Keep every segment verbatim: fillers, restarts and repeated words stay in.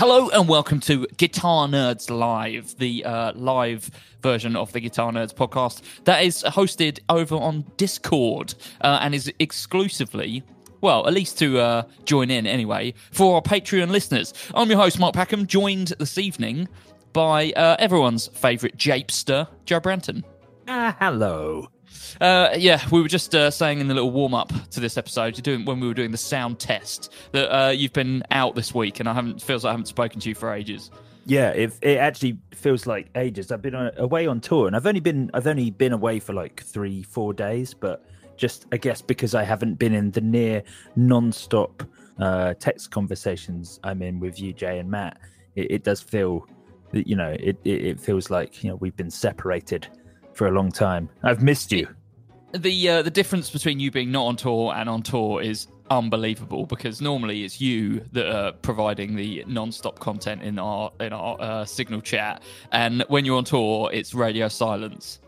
Hello and welcome to Guitar Nerds Live, the uh, live version of the Guitar Nerds podcast that is hosted over on Discord uh, and is exclusively, well, at least to uh, join in anyway, for our Patreon listeners. I'm your host, Mark Packham, joined this evening by uh, everyone's favourite japester, Joe Branton. Uh, hello. Uh, yeah, we were just uh, saying in the little warm-up to this episode, you're doing, when we were doing the sound test, that uh, you've been out this week, and I haven't feels like I haven't spoken to you for ages. Yeah, it it actually feels like ages. I've been on, away on tour, and I've only been I've only been away for like three, four days, but just I guess because I haven't been in the near non-stop uh, text conversations I'm in with you, Jay and Matt, it, it does feel, you know, it, it it feels like you know we've been separated for a long time. I've missed you. The uh, the difference between you being not on tour and on tour is unbelievable, because normally it's you that are providing the non-stop content in our in our uh, Signal chat, and when you're on tour, it's radio silence.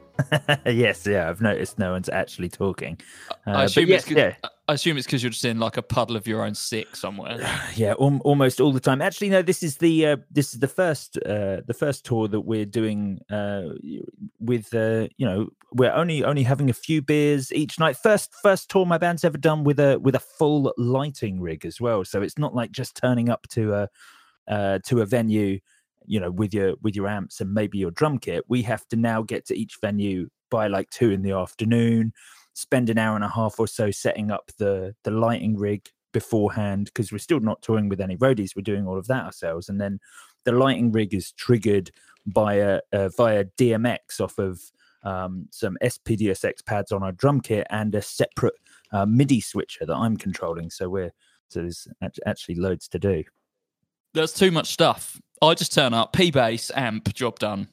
Yes, yeah, I've noticed no one's actually talking. Uh, I, assume yes, yeah. I assume it's because you're just in like a puddle of your own sick somewhere. Yeah, al- almost all the time. Actually, no, this is the uh, this is the first uh, the first tour that we're doing uh, with uh, you know we're only only having a few beers each night. First first tour my band's ever done with a with a full lighting rig as well. So it's not like just turning up to a uh, to a venue, you know, with your with your amps and maybe your drum kit. We have to now get to each venue by like two in the afternoon, spend an hour and a half or so setting up the the lighting rig beforehand, because we're still not touring with any roadies, we're doing all of that ourselves. And then the lighting rig is triggered by a, a via D M X off of um some S P D S X pads on our drum kit and a separate uh, MIDI switcher that I'm controlling, so we're so there's actually loads to do. There's too much stuff. I just turn up, P-bass, amp, job done.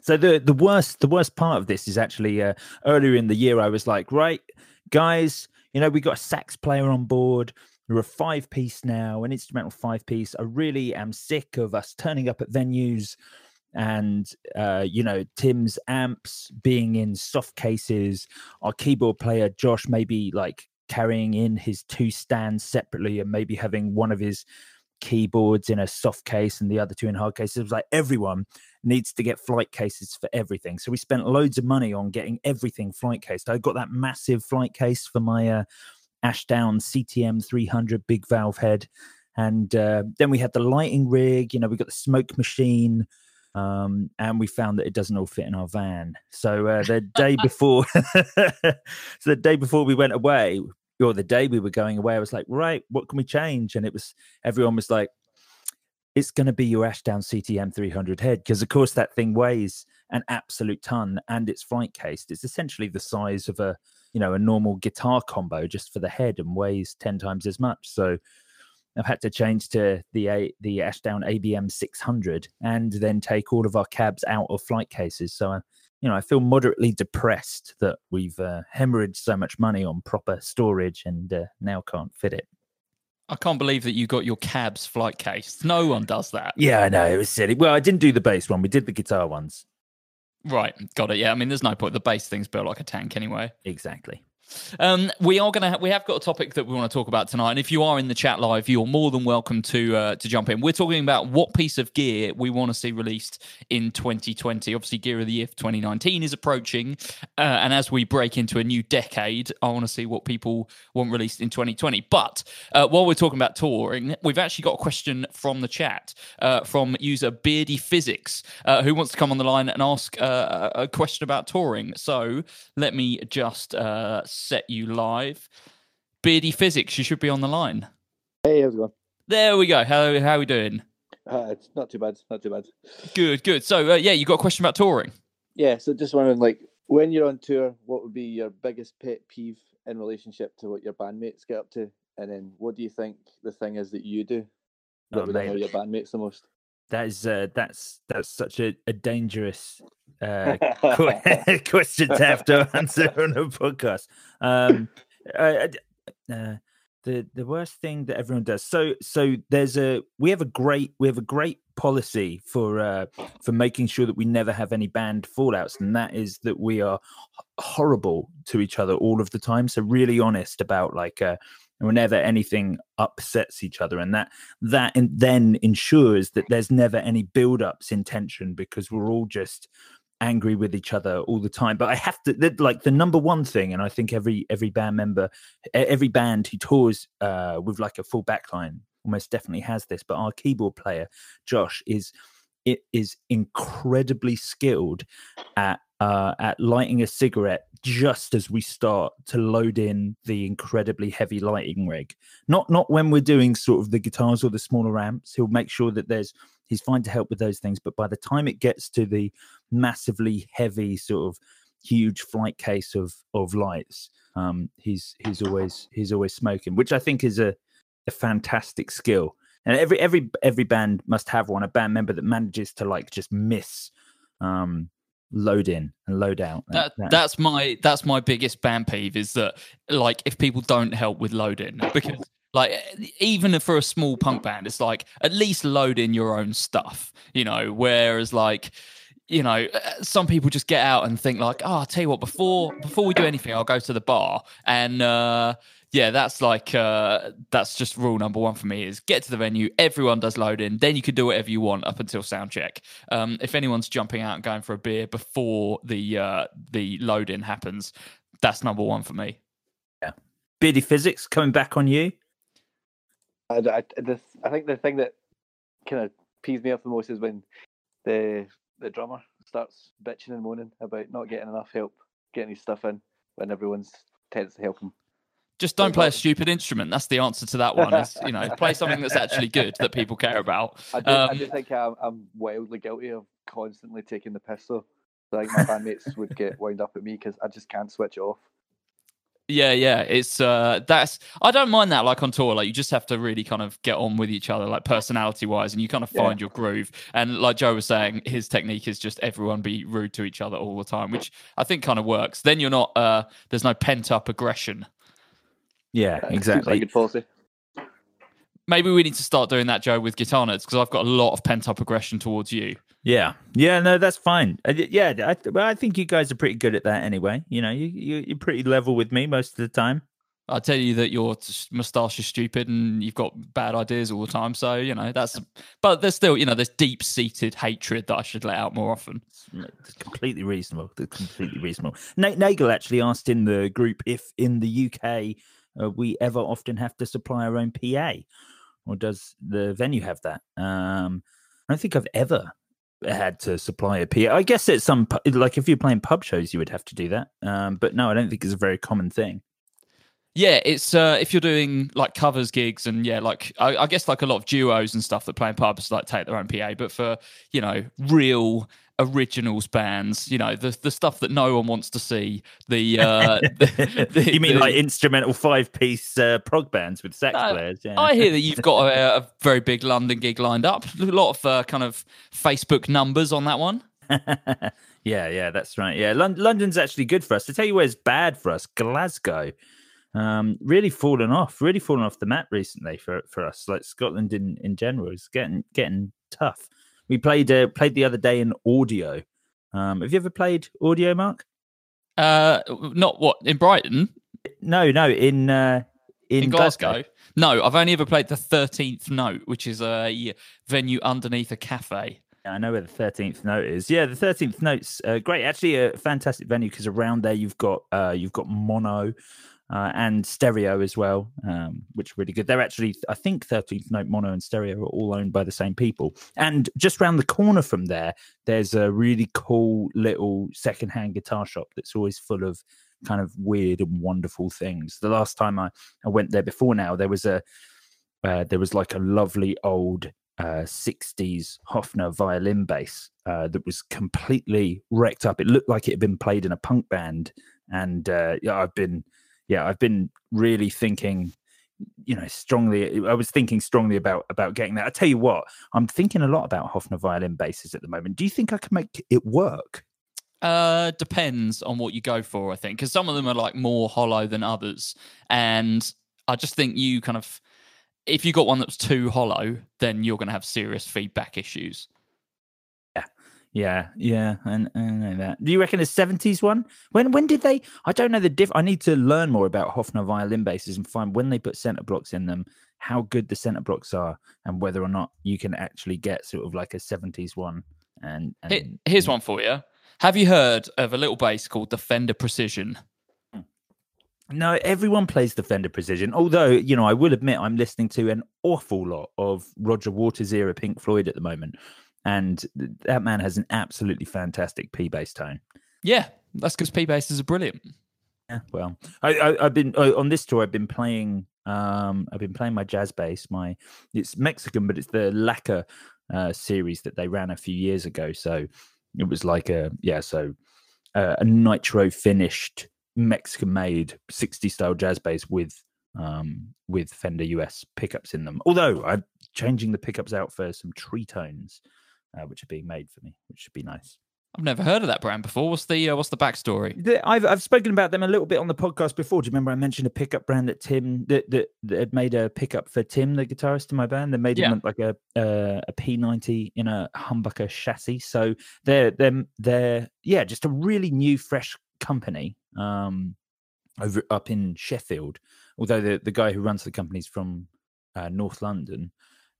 So the the worst the worst part of this is actually uh, earlier in the year I was like, right, guys, you know, we got a sax player on board. We're a five-piece now, an instrumental five-piece. I really am sick of us turning up at venues and, uh, you know, Tim's amps being in soft cases. Our keyboard player, Josh, maybe like carrying in his two stands separately and maybe having one of his keyboards in a soft case and the other two in hard cases. It was like everyone needs to get flight cases for everything, so we spent loads of money on getting everything flight cased. I got that massive flight case for my uh, Ashdown C T M three hundred big valve head, and uh, then we had the lighting rig, you know, we got the smoke machine, um and we found that it doesn't all fit in our van. So uh, the day before so the day before we went away, or the day we were going away, I was like, right, what can we change? And it was, everyone was like, it's going to be your Ashdown C T M three hundred head, because of course that thing weighs an absolute ton and it's flight cased. It's essentially the size of a, you know, a normal guitar combo just for the head, and weighs ten times as much. So I've had to change to the a- the Ashdown A B M six hundred and then take all of our cabs out of flight cases. So I, you know, I feel moderately depressed that we've uh, hemorrhaged so much money on proper storage and uh, now can't fit it. I can't believe that you got your cab's flight case. No one does that. Yeah, I know. It was silly. Well, I didn't do the bass one. We did the guitar ones. Right. Got it. Yeah. I mean, there's no point. The bass thing's built like a tank anyway. Exactly. Um, we are gonna ha- we have got a topic that we want to talk about tonight, and if you are in the chat live, you're more than welcome to uh, to jump in. We're talking about what piece of gear we want to see released in twenty twenty. Obviously, Gear of the Year for twenty nineteen is approaching, uh, and as we break into a new decade, I want to see what people want released in twenty twenty. But uh, while we're talking about touring, we've actually got a question from the chat uh, from user Beardy Physics, uh, who wants to come on the line and ask uh, a question about touring. So let me just uh, set you live. Beardy Physics, you should be on the line. Hey, how's it going? There we go. How how are we doing? Uh, it's not too bad. Not too bad. Good, good. So uh, yeah, you got a question about touring? Yeah. So just wondering, like, when you're on tour, what would be your biggest pet peeve in relationship to what your bandmates get up to, and then what do you think the thing is that you do that oh, would annoy your bandmates the most? That is uh, that's that's such a, a dangerous uh, question to have to answer on a podcast. Um, uh, uh, the the worst thing that everyone does. So so there's a we have a great we have a great policy for uh, for making sure that we never have any band fallouts, and that is that we are horrible to each other all of the time. So really honest about like. Uh, Whenever anything upsets each other, and that that in, then ensures that there's never any build-ups in tension because we're all just angry with each other all the time. But I have to like the number one thing, and I think every every band member, every band who tours uh, with like a full backline almost definitely has this. But our keyboard player Josh is it is incredibly skilled at. Uh, at lighting a cigarette just as we start to load in the incredibly heavy lighting rig. Not not when we're doing sort of the guitars or the smaller amps. He'll make sure that there's he's fine to help with those things. But by the time it gets to the massively heavy sort of huge flight case of of lights, um, he's he's always he's always smoking, which I think is a, a fantastic skill. And every every every band must have one, a band member that manages to like just miss. Um, load in and load out. That, that. That's my that's my biggest band peeve is that like if people don't help with load in, because like even for a small punk band, it's like at least load in your own stuff, you know. Whereas like you know some people just get out and think like, oh, I'll tell you what, before before we do anything, I'll go to the bar and. uh Yeah, that's like uh, that's just rule number one for me is get to the venue. Everyone does load in, then you can do whatever you want up until sound check. Um, if anyone's jumping out and going for a beer before the uh, the load in happens, that's number one for me. Yeah, Beardy Physics coming back on you. I, I, this, I think the thing that kind of pees me off the most is when the the drummer starts bitching and moaning about not getting enough help getting his stuff in when everyone's tends to help him. Just don't play a stupid instrument. That's the answer to that one. Is, you know, play something that's actually good that people care about. I do, um, I do think I'm, I'm wildly guilty of constantly taking the piss, though. So like my bandmates would get wound up at me because I just can't switch it off. Yeah, yeah, it's uh, that's I don't mind that. Like on tour, like you just have to really kind of get on with each other, like personality wise, and you kind of find yeah. your groove. And like Joe was saying, his technique is just everyone be rude to each other all the time, which I think kind of works. Then you're not uh, there's no pent up aggression. Yeah, exactly. Maybe we need to start doing that, Joe, with Guitar Nerds, because I've got a lot of pent-up aggression towards you. Yeah, yeah, no, that's fine. I, yeah, I, well, I think you guys are pretty good at that anyway. You know, you, you, you're pretty level with me most of the time. I tell you that your moustache is stupid and you've got bad ideas all the time. So, you know, that's... But there's still, you know, there's deep-seated hatred that I should let out more often. It's completely reasonable. It's completely reasonable. Nate Nagel actually asked in the group if in the U K... Uh, we ever often have to supply our own P A, or does the venue have that? Um, I don't think I've ever had to supply a P A. I guess at some pu- like if you're playing pub shows, you would have to do that. Um, but no, I don't think it's a very common thing. Yeah, it's uh, if you're doing like covers gigs and yeah, like I, I guess like a lot of duos and stuff that play in pubs like take their own P A. But for you know real. Originals bands, you know, the the stuff that no one wants to see. The, uh, the, the you mean the, like instrumental five piece uh, prog bands with sax uh, players? Yeah. I hear that you've got a, a very big London gig lined up. A lot of uh, kind of Facebook numbers on that one. yeah, yeah, that's right. Yeah, Lon- London's actually good for us. To tell you where it's bad for us, Glasgow. Um, really fallen off, really fallen off the map recently for for us. Like Scotland in in general is getting getting tough. We played uh, played the other day in Audio. Um, have you ever played Audio, Mark? Uh, not what in Brighton. No, no, in uh, in, in Glasgow. Glasgow. No, I've only ever played the thirteenth note, which is a venue underneath a cafe. I know where the thirteenth note is. Yeah, the thirteenth note's uh, great. Actually, a fantastic venue because around there you've got uh, you've got mono uh, and stereo as well, um, which are really good. They're actually, I think, thirteenth note mono and stereo are all owned by the same people. And just round the corner from there, there's a really cool little secondhand guitar shop that's always full of kind of weird and wonderful things. The last time I, I went there before now, there was a uh, there was like a lovely old Uh, sixties Hofner violin bass uh, that was completely wrecked up. It looked like it had been played in a punk band, and uh, yeah, I've been, yeah, I've been really thinking, you know, strongly. I was thinking strongly about about getting that. I tell you what, I'm thinking a lot about Hofner violin basses at the moment. Do you think I can make it work? Uh, depends on what you go for, I think, because some of them are like more hollow than others, and I just think you kind of. If you got one that's too hollow, then you're going to have serious feedback issues. Yeah, yeah, yeah. I, I know that. Do you reckon a seventies one? When when did they? I don't know the diff. I need to learn more about Hofner violin basses and find when they put center blocks in them, how good the center blocks are, and whether or not you can actually get sort of like a seventies one. And, and Here, here's one for you. Have you heard of a little bass called the Fender Precision? No, everyone plays the Fender Precision. Although, you know, I will admit I'm listening to an awful lot of Roger Waters era Pink Floyd at the moment. And that man has an absolutely fantastic P bass tone. Yeah, that's because P basses are brilliant. Yeah, well, I, I, I've been I, on this tour. I've been playing. Um, I've been playing my jazz bass. My it's Mexican, but it's the Lacquer uh, series that they ran a few years ago. So it was like a yeah, so uh, a nitro finished. Mexican-made sixty-style jazz bass with um, with Fender U S pickups in them. Although I'm changing the pickups out for some tree tones, uh, which are being made for me, which should be nice. I've never heard of that brand before. What's the uh, what's the backstory? The, I've I've spoken about them a little bit on the podcast before. Do you remember I mentioned a pickup brand that Tim that that, that had made a pickup for Tim, the guitarist in my band? They made yeah. him like a uh, a P ninety in a humbucker chassis. So they're they're they're yeah, just a really new, fresh company. Um, over up in Sheffield. Although the the guy who runs the company's from uh, North London,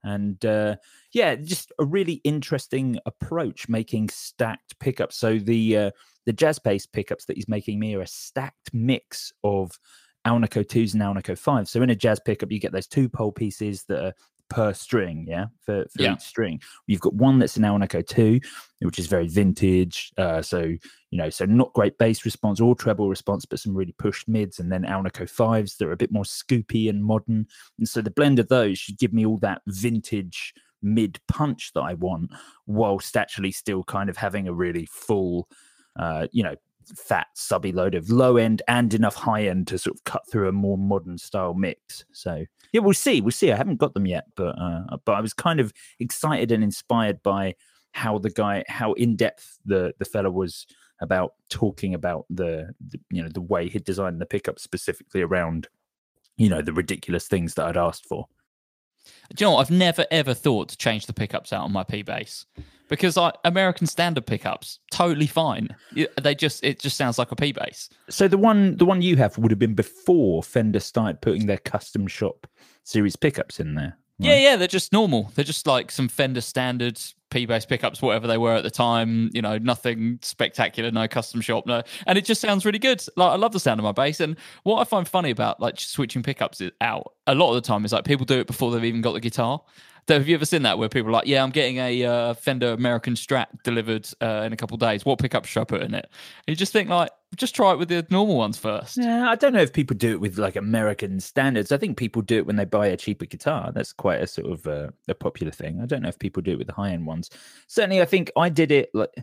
and uh, yeah, just a really interesting approach, making stacked pickups. So the uh, the jazz bass pickups that he's making me are a stacked mix of Alnico twos and Alnico fives. So in a jazz pickup, you get those two pole pieces that are per string, yeah, for, for yeah. each string. You've got one that's an Alnico two, which is very vintage. Uh, so, you know, so not great bass response or treble response, but some really pushed mids, and then Alnico fives that are a bit more scoopy and modern. And so the blend of those should give me all that vintage mid punch that I want, whilst actually still kind of having a really full, uh, you know, fat subby load of low end and enough high end to sort of cut through a more modern style mix. So yeah, we'll see. We'll see. I haven't got them yet, but uh, but I was kind of excited and inspired by how the guy, how in depth the the fella was about talking about the, the you know the way he'd designed the pickup specifically around you know the ridiculous things that I'd asked for. Do you know what? I've never ever thought to change the pickups out on my P bass because I, American standard pickups totally fine. They just it just sounds like a P bass. So the one the one you have would have been before Fender started putting their custom shop series pickups in there. Right? Yeah, yeah, they're just normal. They're just like some Fender standard P bass pickups, whatever they were at the time. You know, nothing spectacular, no custom shop, no. And it just sounds really good. Like I love the sound of my bass. And what I find funny about like switching pickups out a lot of the time is like people do it before they've even got the guitar. So have you ever seen that where people are like, yeah, I'm getting a uh, Fender American Strat delivered uh, in a couple of days. What pickup should I put in it? And you just think like, just try it with the normal ones first. Yeah, I don't know if people do it with like American standards. I think people do it when they buy a cheaper guitar. That's quite a sort of uh, a popular thing. I don't know if people do it with the high end ones. Certainly, I think I did it like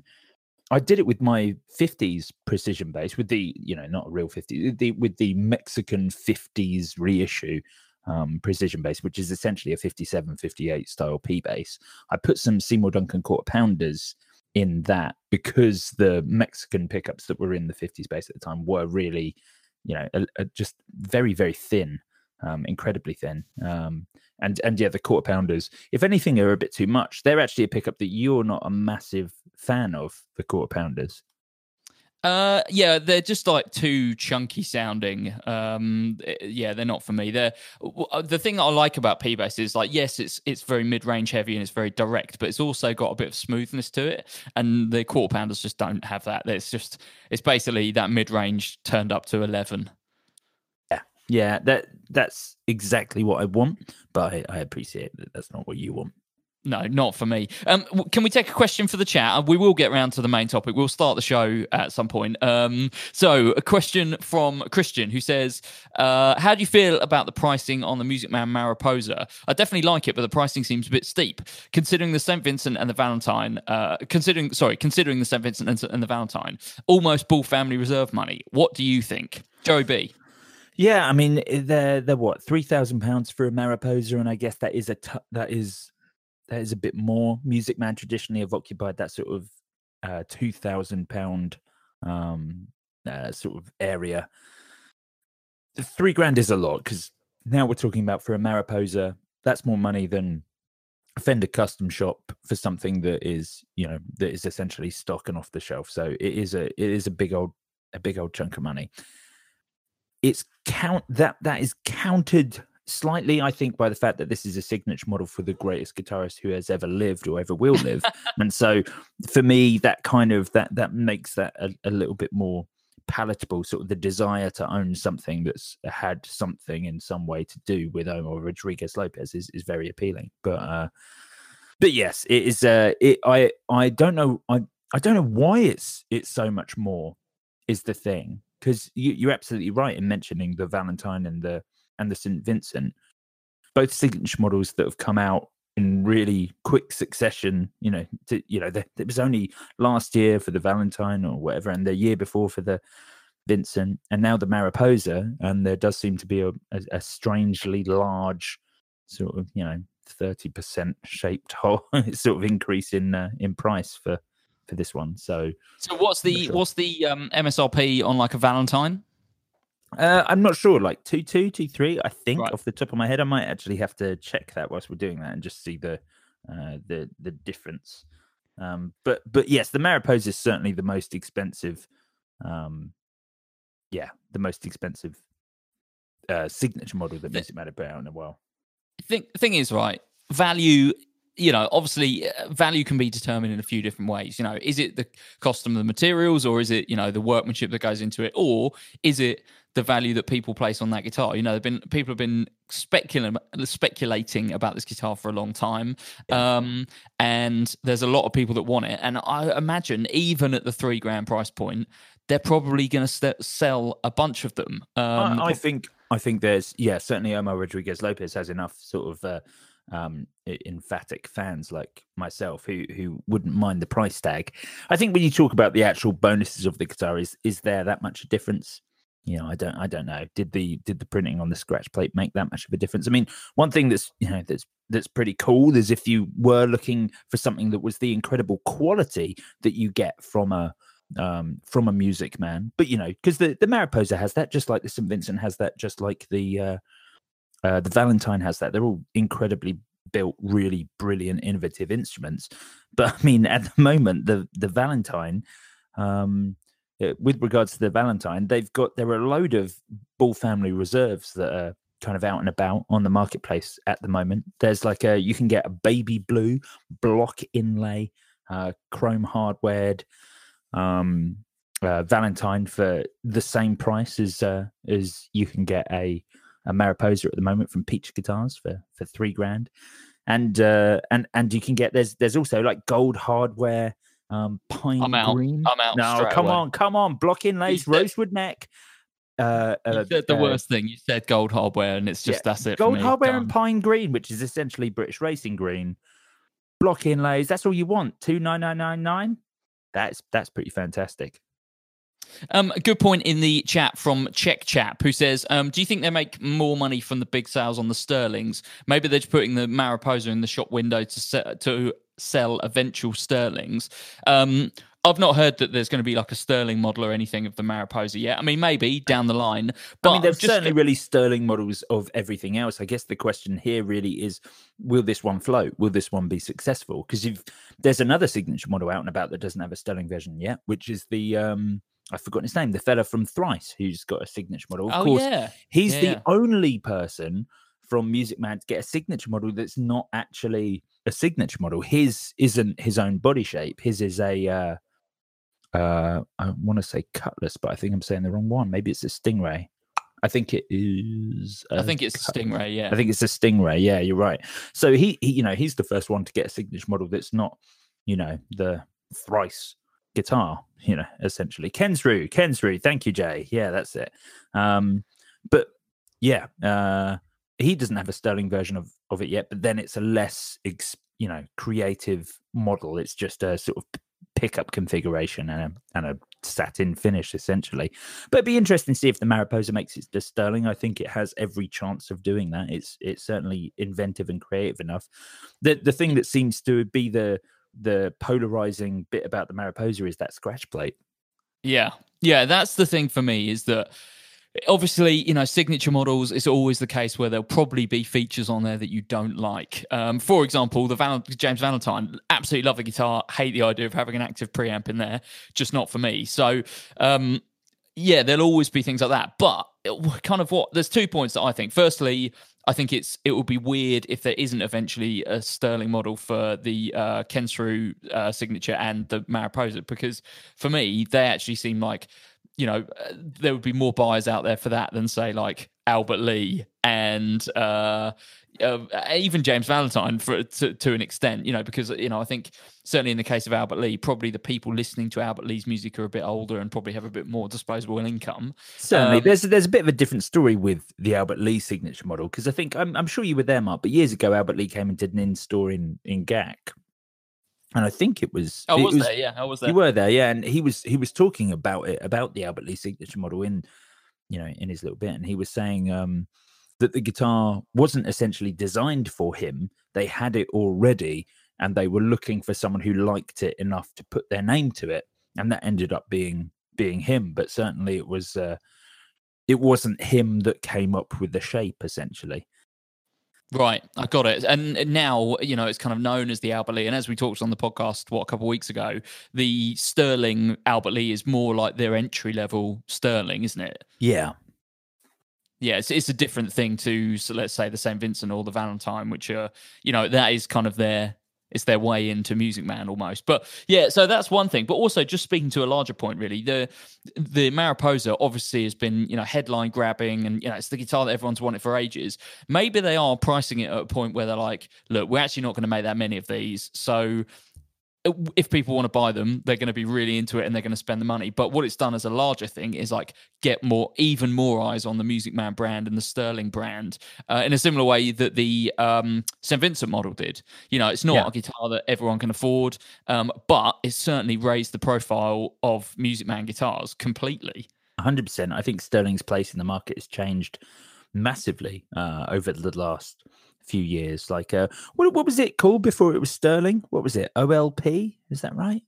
I did it with my fifties Precision bass with the you know not a real fifties the with the Mexican fifties reissue. Um, Precision bass, which is essentially a fifty-seven, fifty-eight style P bass. I put some Seymour Duncan quarter pounders in that because the Mexican pickups that were in the fifties bass at the time were really, you know, a, a just very, very thin, um, incredibly thin. Um, and, and yeah, the quarter pounders, if anything, are a bit too much. They're actually a pickup that you're not a massive fan of, the quarter pounders. Uh, yeah, they're just like too chunky sounding. Um, yeah, they're not for me. They're the thing that I like about P-Bass is like, yes, it's it's very mid-range heavy and it's very direct, but it's also got a bit of smoothness to it. And the quarter pounders just don't have that. It's just it's basically that mid-range turned up to eleven. Yeah, yeah, that that's exactly what I want. But I, I appreciate that that's not what you want. No, not for me. Um, can we take a question for the chat? We will get round to the main topic. We'll start the show at some point. Um, so a question from Christian who says, uh, how do you feel about the pricing on the Music Man Mariposa? I definitely like it, but the pricing seems a bit steep. Considering the Saint Vincent and the Valentine, uh, considering, sorry, considering the Saint Vincent and, and the Valentine, almost bull family reserve money. What do you think? Joey B. Yeah, I mean, they're, they're what, three thousand pounds for a Mariposa. And I guess that is a, t- that is, That is a bit more. Music Man traditionally have occupied that sort of uh, two thousand pound um, uh, sort of area. The three grand is a lot because now we're talking about for a Mariposa, that's more money than a Fender Custom Shop for something that is, you know, that is essentially stock and off the shelf. So it is a it is a big old a big old chunk of money. It's count that that is countered slightly, I think, by the fact that this is a signature model for the greatest guitarist who has ever lived or ever will live. And so for me, that kind of that that makes that a, a little bit more palatable, sort of the desire to own something that's had something in some way to do with Omar Rodriguez Lopez is, is very appealing. But uh but yes, it is uh it I I don't know I I don't know why it's it's so much more is the thing, because you, you're absolutely right in mentioning the Valentine and the and the Saint Vincent, both signature models that have come out in really quick succession. You know, to, you know, it was only last year for the Valentine or whatever, and the year before for the Vincent, and now the Mariposa. And there does seem to be a, a, a strangely large, sort of, you know, thirty percent shaped whole sort of increase in uh, in price for for this one. So, so what's the sure. what's the um, M S R P on like a Valentine? Uh, I'm not sure, like two, two, two, three. I think right. Off the top of my head, I might actually have to check that whilst we're doing that and just see the uh, the the difference. Um, but but yes, the Mariposa is certainly the most expensive. Um, yeah, the most expensive uh, signature model that Music Man put out in a while. Thing thing is right value. You know, obviously, value can be determined in a few different ways. You know, is it the cost of the materials, or is it, you know, the workmanship that goes into it, or is it the value that people place on that guitar? You know, they've been people have been speculating speculating about this guitar for a long time, um, and there's a lot of people that want it. And I imagine even at the three grand price point, they're probably going to st- sell a bunch of them. Um, I, I think I think there's yeah, certainly Omar Rodriguez Lopez has enough sort of. Uh, um emphatic fans like myself who who wouldn't mind the price tag. I think when you talk about the actual bonuses of the guitar, is is there that much a difference? You know, I don't I don't know. Did the did the printing on the scratch plate make that much of a difference? I mean, one thing that's you know that's that's pretty cool is if you were looking for something that was the incredible quality that you get from a um from a Music Man. But you know, because the, the Mariposa has that, just like the Saint Vincent has that, just like the uh Uh, the Valentine has that. They're all incredibly built, really brilliant, innovative instruments. But I mean, at the moment, the the Valentine, um, with regards to the Valentine, they've got there are a load of Bull Family reserves that are kind of out and about on the marketplace at the moment. There's like a you can get a baby blue block inlay, uh, chrome hardwared um, uh, Valentine for the same price as uh, as you can get a. a Mariposa at the moment from Peach Guitars for, for three grand. And, uh, and, and you can get, there's, there's also like gold hardware, um, pine I'm out. green. I'm out. No, come away. on, come on. Block inlays, said, rosewood neck. Uh, uh, you said the uh, worst thing. You said gold hardware and it's just, yeah, that's it. Gold for me. hardware Done. And pine green, which is essentially British racing green. Block inlays. That's all you want. two nine nine nine nine. That's, that's pretty fantastic. Um, a good point in the chat from Czech Chap who says, um, do you think they make more money from the big sales on the Sterlings? Maybe they're just putting the Mariposa in the shop window to se- to sell eventual Sterlings. Um, I've not heard that there's going to be like a Sterling model or anything of the Mariposa yet. I mean, maybe down the line. But I mean, there's just... certainly really Sterling models of everything else. I guess the question here really is, will this one float? Will this one be successful? Because if there's another signature model out and about that doesn't have a Sterling version yet, which is the... Um... I've forgotten his name, the fella from Thrice, who's got a signature model. Of oh, course, yeah. he's yeah, the yeah. only person from Music Man to get a signature model that's not actually a signature model. His isn't his own body shape. His is a, uh, uh, I want to say Cutlass, but I think I'm saying the wrong one. Maybe it's a Stingray. I think it is. I think it's a Stingray. Yeah, I think it's a Stingray. Yeah, you're right. So he, he, you know, he's the first one to get a signature model that's not, you know, the Thrice guitar, you know, essentially. Kensru, Kensru. Thank you, Jay. Yeah, that's it. Um, but yeah, uh, he doesn't have a Sterling version of, of it yet. But then it's a less, ex, you know, creative model. It's just a sort of pickup configuration and a, and a satin finish, essentially. But it'd be interesting to see if the Mariposa makes it to Sterling. I think it has every chance of doing that. It's it's certainly inventive and creative enough. The the thing that seems to be the the polarizing bit about the Mariposa is that scratch plate. Yeah. Yeah, that's the thing for me, is that obviously, you know, signature models, it's always the case where there'll probably be features on there that you don't like. Um, for example, the Val- James Valentine, absolutely love the guitar, hate the idea of having an active preamp in there, just not for me. So, um, yeah, there'll always be things like that. But it, kind of what, there's two points that I think. Firstly, I think it's it would be weird if there isn't eventually a Sterling model for the uh, Kensru uh, signature and the Mariposa, because for me, they actually seem like, you know, there would be more buyers out there for that than, say, like Albert Lee and uh, uh, even James Valentine for to, to an extent, you know, because, you know, I think certainly in the case of Albert Lee, probably the people listening to Albert Lee's music are a bit older and probably have a bit more disposable income. Certainly. Um, there's, there's a bit of a different story with the Albert Lee signature model, because I think, I'm, I'm sure you were there, Mark, but years ago, Albert Lee came and did an in-store in, in G A C. And I think it was. I was, was there, yeah. I was there. You were there, yeah. And he was he was talking about it, about the Albert Lee signature model in, you know, in his little bit. And he was saying um, that the guitar wasn't essentially designed for him. They had it already, and they were looking for someone who liked it enough to put their name to it. And that ended up being being him. But certainly, it was uh, it wasn't him that came up with the shape, essentially. Right, I got it. And now, you know, it's kind of known as the Albert Lee. And as we talked on the podcast, what, a couple of weeks ago, the Sterling Albert Lee is more like their entry-level Sterling, isn't it? Yeah. Yeah, it's, it's a different thing to, so let's say, the Saint Vincent or the Valentine, which are, you know, that is kind of their, it's their way into Music Man almost. But yeah, so that's one thing. But also, just speaking to a larger point, really, the the Mariposa obviously has been, you know, headline grabbing, and, you know, it's the guitar that everyone's wanted for ages. Maybe they are pricing it at a point where they're like, look, we're actually not going to make that many of these. So if people want to buy them, they're going to be really into it and they're going to spend the money. But what it's done as a larger thing is like get more, even more eyes on the Music Man brand and the Sterling brand uh, in a similar way that the um, Saint Vincent model did. You know, it's not yeah. a guitar that everyone can afford, um, but it's certainly raised the profile of Music Man guitars completely. one hundred percent. I think Sterling's place in the market has changed massively uh, over the last few years. Like uh what, what was it called before it was Sterling? What was it? O L P, is that right?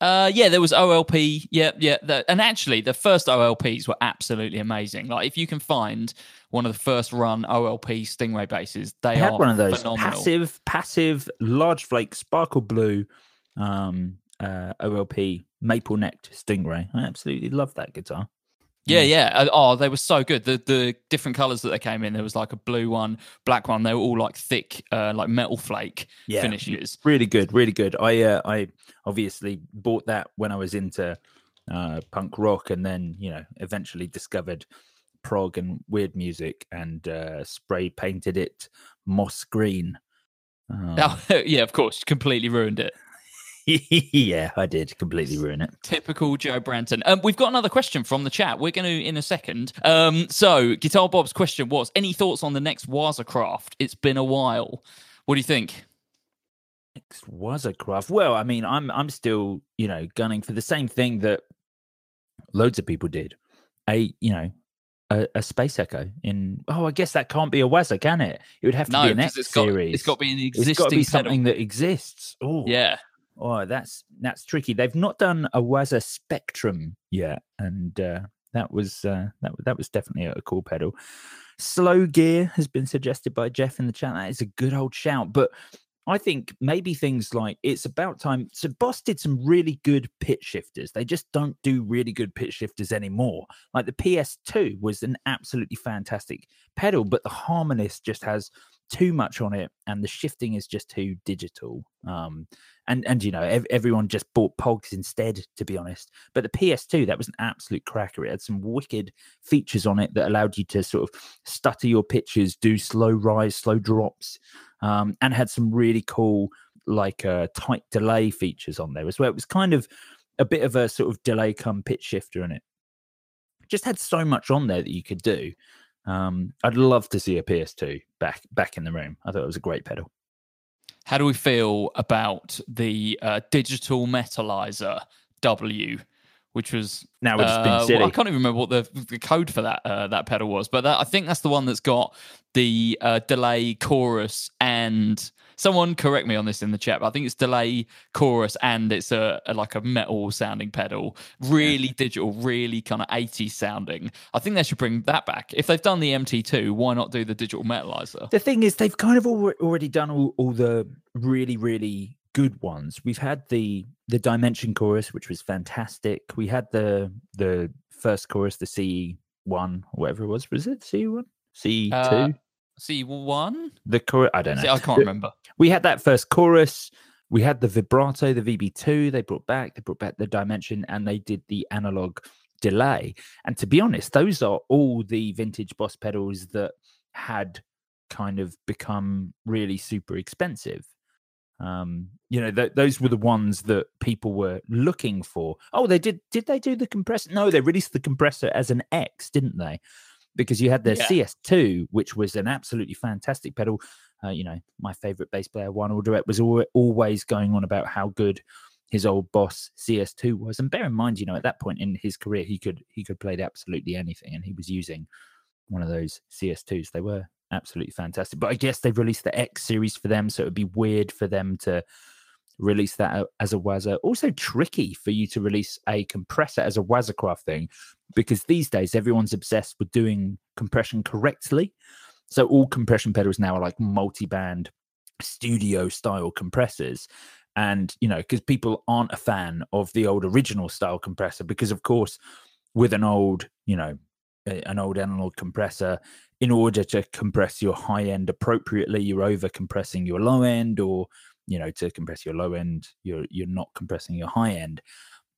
Uh yeah, there was O L P. Yeah, yeah. The, and actually the first O L Ps were absolutely amazing. Like if you can find one of the first run O L P Stingray basses, they, they had are one of those phenomenal. passive passive large flake sparkle blue um uh O L P maple necked Stingray. I absolutely love that guitar. Yeah, yeah. Oh, they were so good. The the different colours that they came in, there was like a blue one, black one. They were all like thick, uh, like metal flake yeah, finishes. Really good, really good. I uh, I obviously bought that when I was into uh, punk rock, and then, you know, eventually discovered prog and weird music, and uh, spray painted it moss green. Um, oh, yeah, of course, completely ruined it. Yeah, I did completely ruin it. Typical Joe Branton. Um, we've got another question from the chat. We're going to in a second. Um, so Guitar Bob's question was, any thoughts on the next Waza Craft? It's been a while. What do you think? Next Waza Craft. Well, I mean, I'm I'm still, you know, gunning for the same thing that loads of people did. A, you know, a, a space echo in. Oh, I guess that can't be a Waza, can it? It would have to no, be an X series. It's got to be an existing. It's got to be something pedal that exists. Oh, yeah. Oh, that's that's tricky. They've not done a Waza Spectrum yet, and uh, that was uh, that that was definitely a cool pedal. Slow gear has been suggested by Jeff in the chat. That is a good old shout, but I think maybe things like It's About Time. So Boss did some really good pitch shifters. They just don't do really good pitch shifters anymore. Like the P S two was an absolutely fantastic pedal, but the Harmonist just has too much on it, and the shifting is just too digital. Um, and, and you know, ev- everyone just bought Pogs instead, to be honest. But the P S two, that was an absolute cracker. It had some wicked features on it that allowed you to sort of stutter your pitches, do slow rise, slow drops, um, and had some really cool, like, uh, tight delay features on there as well. It was kind of a bit of a sort of delay come pitch shifter in it. It just had so much on there that you could do. Um, I'd love to see a P S two back back in the room. I thought it was a great pedal. How do we feel about the uh, digital metalizer W, which was now it's uh, been silly. Well, I can't even remember what the, the code for that uh, that pedal was, but that, I think that's the one that's got the uh, delay, chorus, and someone correct me on this in the chat, but I think it's delay, chorus, and it's a, a like a metal sounding pedal. Really yeah. digital, really kind of eighties sounding. I think they should bring that back. If they've done the M T two, why not do the digital metalizer? The thing is, they've kind of al- already done all, all the really, really good ones. We've had the the Dimension Chorus, which was fantastic. We had the the first chorus, the C one, whatever it was. Was it C one? C two? Uh, C one? The chorus, I don't know. I can't remember. We had that first chorus. We had the vibrato, the V B two. They brought back. They brought back the Dimension, and they did the analog delay. And to be honest, those are all the vintage Boss pedals that had kind of become really super expensive. Um, you know, th- those were the ones that people were looking for. Oh, they did. Did they do the compressor? No, they released the compressor as an X, didn't they? Because you had the yeah. C S two, which was an absolutely fantastic pedal. Uh, you know, my favorite bass player, Juan Alderette, was al- always going on about how good his old Boss C S two was. And bear in mind, you know, at that point in his career, he could he could play absolutely anything, and he was using one of those C S twos. They were absolutely fantastic. But I guess they've released the X series for them, so it would be weird for them to release that as a Waza. Also tricky for you to release a compressor as a Waza Craft thing, because these days everyone's obsessed with doing compression correctly. So all compression pedals now are like multi-band studio style compressors. And, you know, because people aren't a fan of the old original style compressor, because of course, with an old, you know, an old analog compressor, in order to compress your high end appropriately, you're over compressing your low end, or, you know, to compress your low end, you're you're not compressing your high end.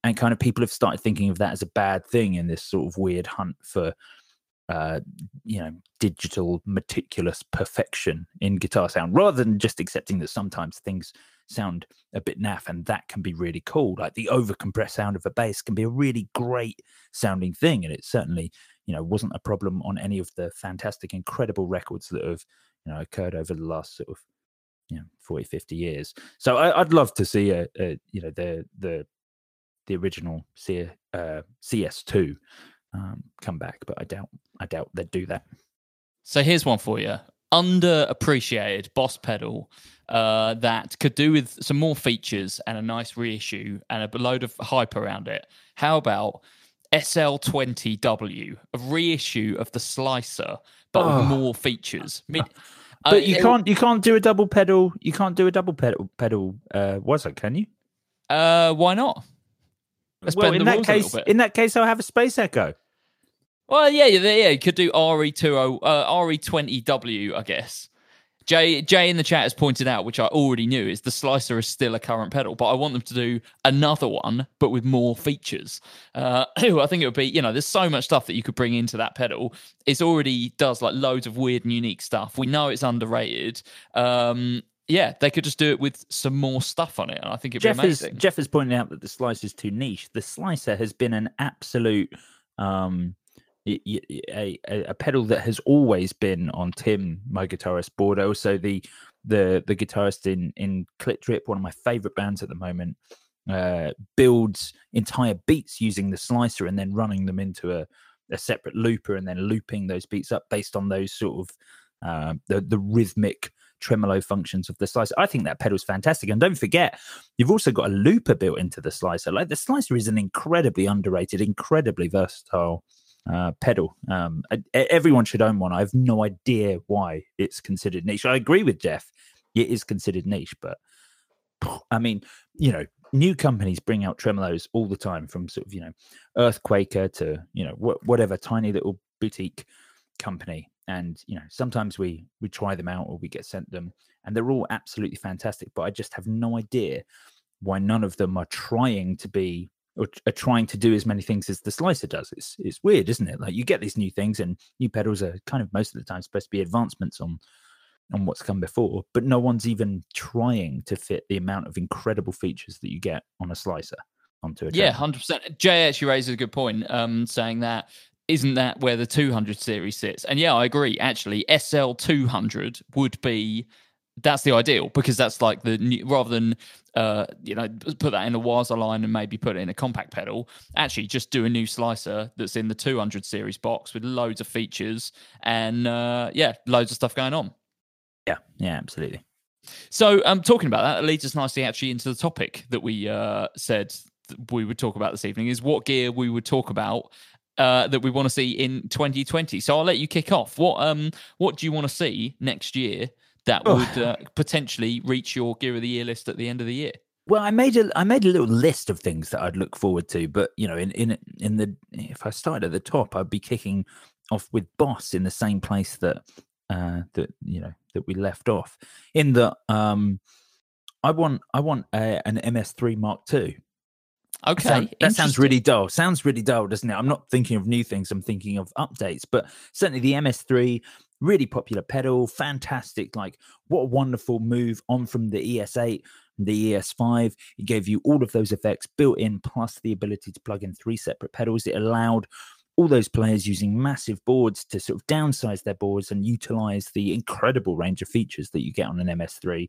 And kind of people have started thinking of that as a bad thing in this sort of weird hunt for, uh, you know, digital meticulous perfection in guitar sound, rather than just accepting that sometimes things sound a bit naff, and that can be really cool. Like the overcompressed sound of a bass can be a really great sounding thing, and it certainly, you know, wasn't a problem on any of the fantastic, incredible records that have, you know, occurred over the last sort of, you know, forty, fifty years. So I, I'd love to see a, a you know, the the the original C, uh, C S two um, come back, but I doubt I doubt they'd do that. So here's one for you: underappreciated Boss pedal uh, that could do with some more features and a nice reissue and a load of hype around it. How about S L twenty W, a reissue of the Slicer, but oh. with more features? I mean, But uh, you can't you can't do a double pedal. You can't do a double pedal pedal. Uh, was it? Can you? Uh, why not? Let's well, in that case, in that case, I'll have a space echo. Well, yeah, yeah, yeah. You could do R E twenty, uh, R E twenty W, I guess. Jay, Jay in the chat has pointed out, which I already knew, is the Slicer is still a current pedal, but I want them to do another one, but with more features. Uh, I think it would be, you know, there's so much stuff that you could bring into that pedal. It already does like loads of weird and unique stuff. We know it's underrated. Um, yeah, they could just do it with some more stuff on it, and I think it'd Jeff be amazing. Is, Jeff is pointing out that the Slicer is too niche. The Slicer has been an absolute um, A, a, a pedal that has always been on Tim, my guitarist, board. Also, the the the guitarist in in Clit Drip, one of my favorite bands at the moment, uh, builds entire beats using the Slicer and then running them into a, a separate looper and then looping those beats up based on those sort of uh, the the rhythmic tremolo functions of the Slicer. I think that pedal's fantastic. And don't forget, you've also got a looper built into the Slicer. Like the Slicer is an incredibly underrated, incredibly versatile Uh, pedal. Um, everyone should own one. I have no idea why it's considered niche. I agree with Jeff. It is considered niche, but I mean, you know, new companies bring out tremolos all the time, from sort of, you know, Earthquaker to, you know, wh- whatever tiny little boutique company. And, you know, sometimes we we try them out or we get sent them, and they're all absolutely fantastic. But I just have no idea why none of them are trying to be or are trying to do as many things as the Slicer does. It's it's weird, isn't it? Like, you get these new things, and new pedals are kind of most of the time supposed to be advancements on on what's come before, but no one's even trying to fit the amount of incredible features that you get on a Slicer onto a yeah, one hundred percent. Jay actually raises a good point, um, saying that, isn't that where the two hundred series sits? And yeah, I agree. Actually, S L two hundred would be, that's the ideal, because that's like the new, rather than, uh, you know, put that in a Waza line and maybe put it in a compact pedal, actually just do a new Slicer that's in the two hundred series box with loads of features and, uh, yeah, loads of stuff going on. Yeah, yeah, absolutely. So um, talking about that, that leads us nicely actually into the topic that we uh, said that we would talk about this evening, is what gear we would talk about uh, that we want to see in twenty twenty. So I'll let you kick off. What um what do you want to see next year that oh. would uh, potentially reach your Gear of the Year list at the end of the year? Well, I made a I made a little list of things that I'd look forward to, but you know, in in in the if I started at the top, I'd be kicking off with Boss in the same place that uh, that you know. that we left off, in that um I want I want a, an M S three Mark two. Okay, Sound, that sounds really dull. Sounds really dull, doesn't it? I'm not thinking of new things. I'm thinking of updates. But certainly the M S three, really popular pedal, fantastic. Like, what a wonderful move on from the E S eight, the E S five. It gave you all of those effects built in, plus the ability to plug in three separate pedals. It allowed all those players using massive boards to sort of downsize their boards and utilize the incredible range of features that you get on an M S three,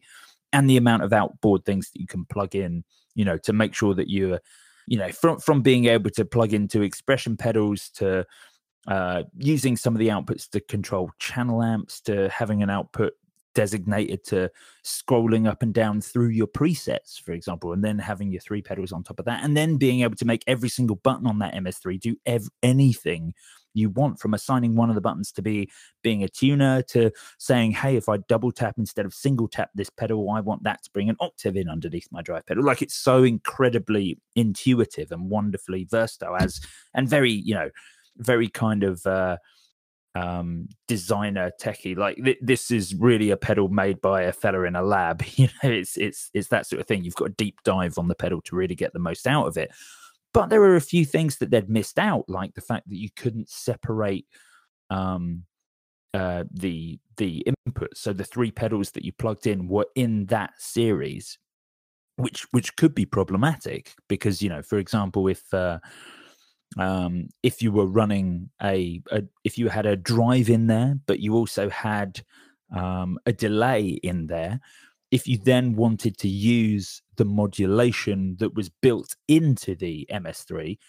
and the amount of outboard things that you can plug in, you know, to make sure that you're, you know, from, from being able to plug into expression pedals to uh, using some of the outputs to control channel amps, to having an output designated to scrolling up and down through your presets, for example, and then having your three pedals on top of that, and then being able to make every single button on that M S three do ev- anything you want, from assigning one of the buttons to be being a tuner, to saying, hey, if I double tap instead of single tap this pedal, I want that to bring an octave in underneath my drive pedal. Like, it's so incredibly intuitive and wonderfully versatile, as and very, you know, very kind of uh um designer techie. Like, th- this is really a pedal made by a fella in a lab, you know. It's it's it's that sort of thing. You've got a deep dive on the pedal to really get the most out of it. But there are a few things that they'd missed out, like the fact that you couldn't separate um uh the the inputs, so the three pedals that you plugged in were in that series, which which could be problematic, because, you know, for example, if uh um if you were running a, a if you had a drive in there, but you also had um a delay in there, if you then wanted to use the modulation that was built into the M S three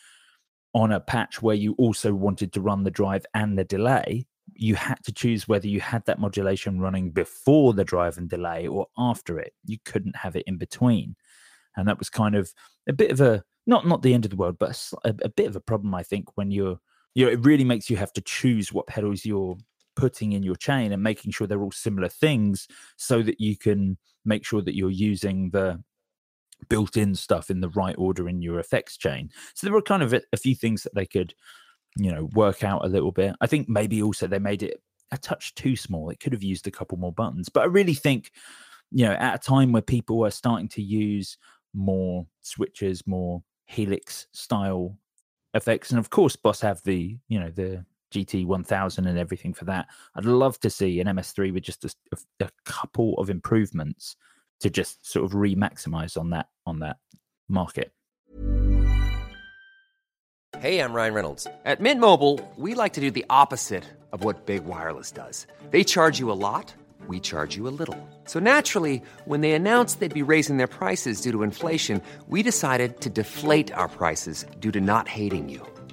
on a patch where you also wanted to run the drive and the delay, you had to choose whether you had that modulation running before the drive and delay or after it. You couldn't have it in between, and that was kind of a bit of a Not not the end of the world, but a, a bit of a problem, I think, when you're, you know, it really makes you have to choose what pedals you're putting in your chain and making sure they're all similar things, so that you can make sure that you're using the built-in stuff in the right order in your effects chain. So there were kind of a, a few things that they could, you know, work out a little bit. I think maybe also they made it a touch too small. It could have used a couple more buttons. But I really think, you know, at a time where people are starting to use more switches, more Helix style effects, and of course Boss have the, you know, the G T one thousand and everything for that, I'd love to see an M S three with just a, a couple of improvements to just sort of re-maximize on that on that market. Hey, I'm Ryan Reynolds. At Mint Mobile, we like to do the opposite of what Big Wireless does. They charge you a lot, we charge you a little. So naturally, when they announced they'd be raising their prices due to inflation, we decided to deflate our prices due to not hating you.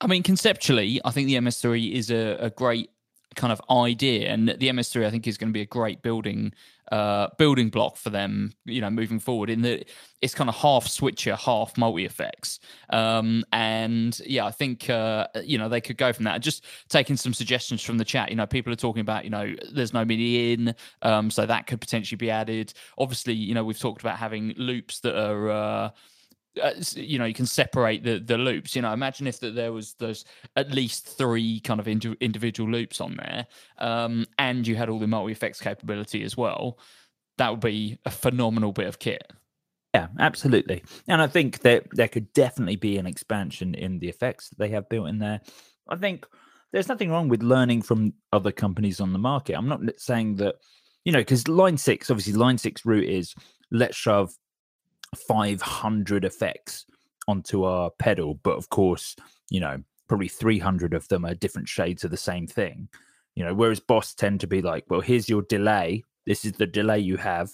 I mean, conceptually, I think the M S three is a, a great kind of idea, and the M S three I think is going to be a great building uh, building block for them, you know, moving forward, in that it's kind of half switcher, half multi-effects. Um, and yeah, I think, uh, you know, they could go from that. Just taking some suggestions from the chat, you know, people are talking about, you know, there's no MIDI in, um, so that could potentially be added. Obviously, you know, we've talked about having loops that are... Uh, Uh, you know, you can separate the, the loops. You know, imagine if that there was those at least three kind of indi- individual loops on there, um, and you had all the multi-effects capability as well. That would be a phenomenal bit of kit. Yeah, absolutely. And I think that there could definitely be an expansion in the effects that they have built in there. I think there's nothing wrong with learning from other companies on the market. I'm not saying that, you know, because line six, obviously line six route is let's shove five hundred effects onto our pedal, but of course, you know, probably three hundred of them are different shades of the same thing, you know, whereas Boss tend to be like, well, here's your delay, this is the delay you have,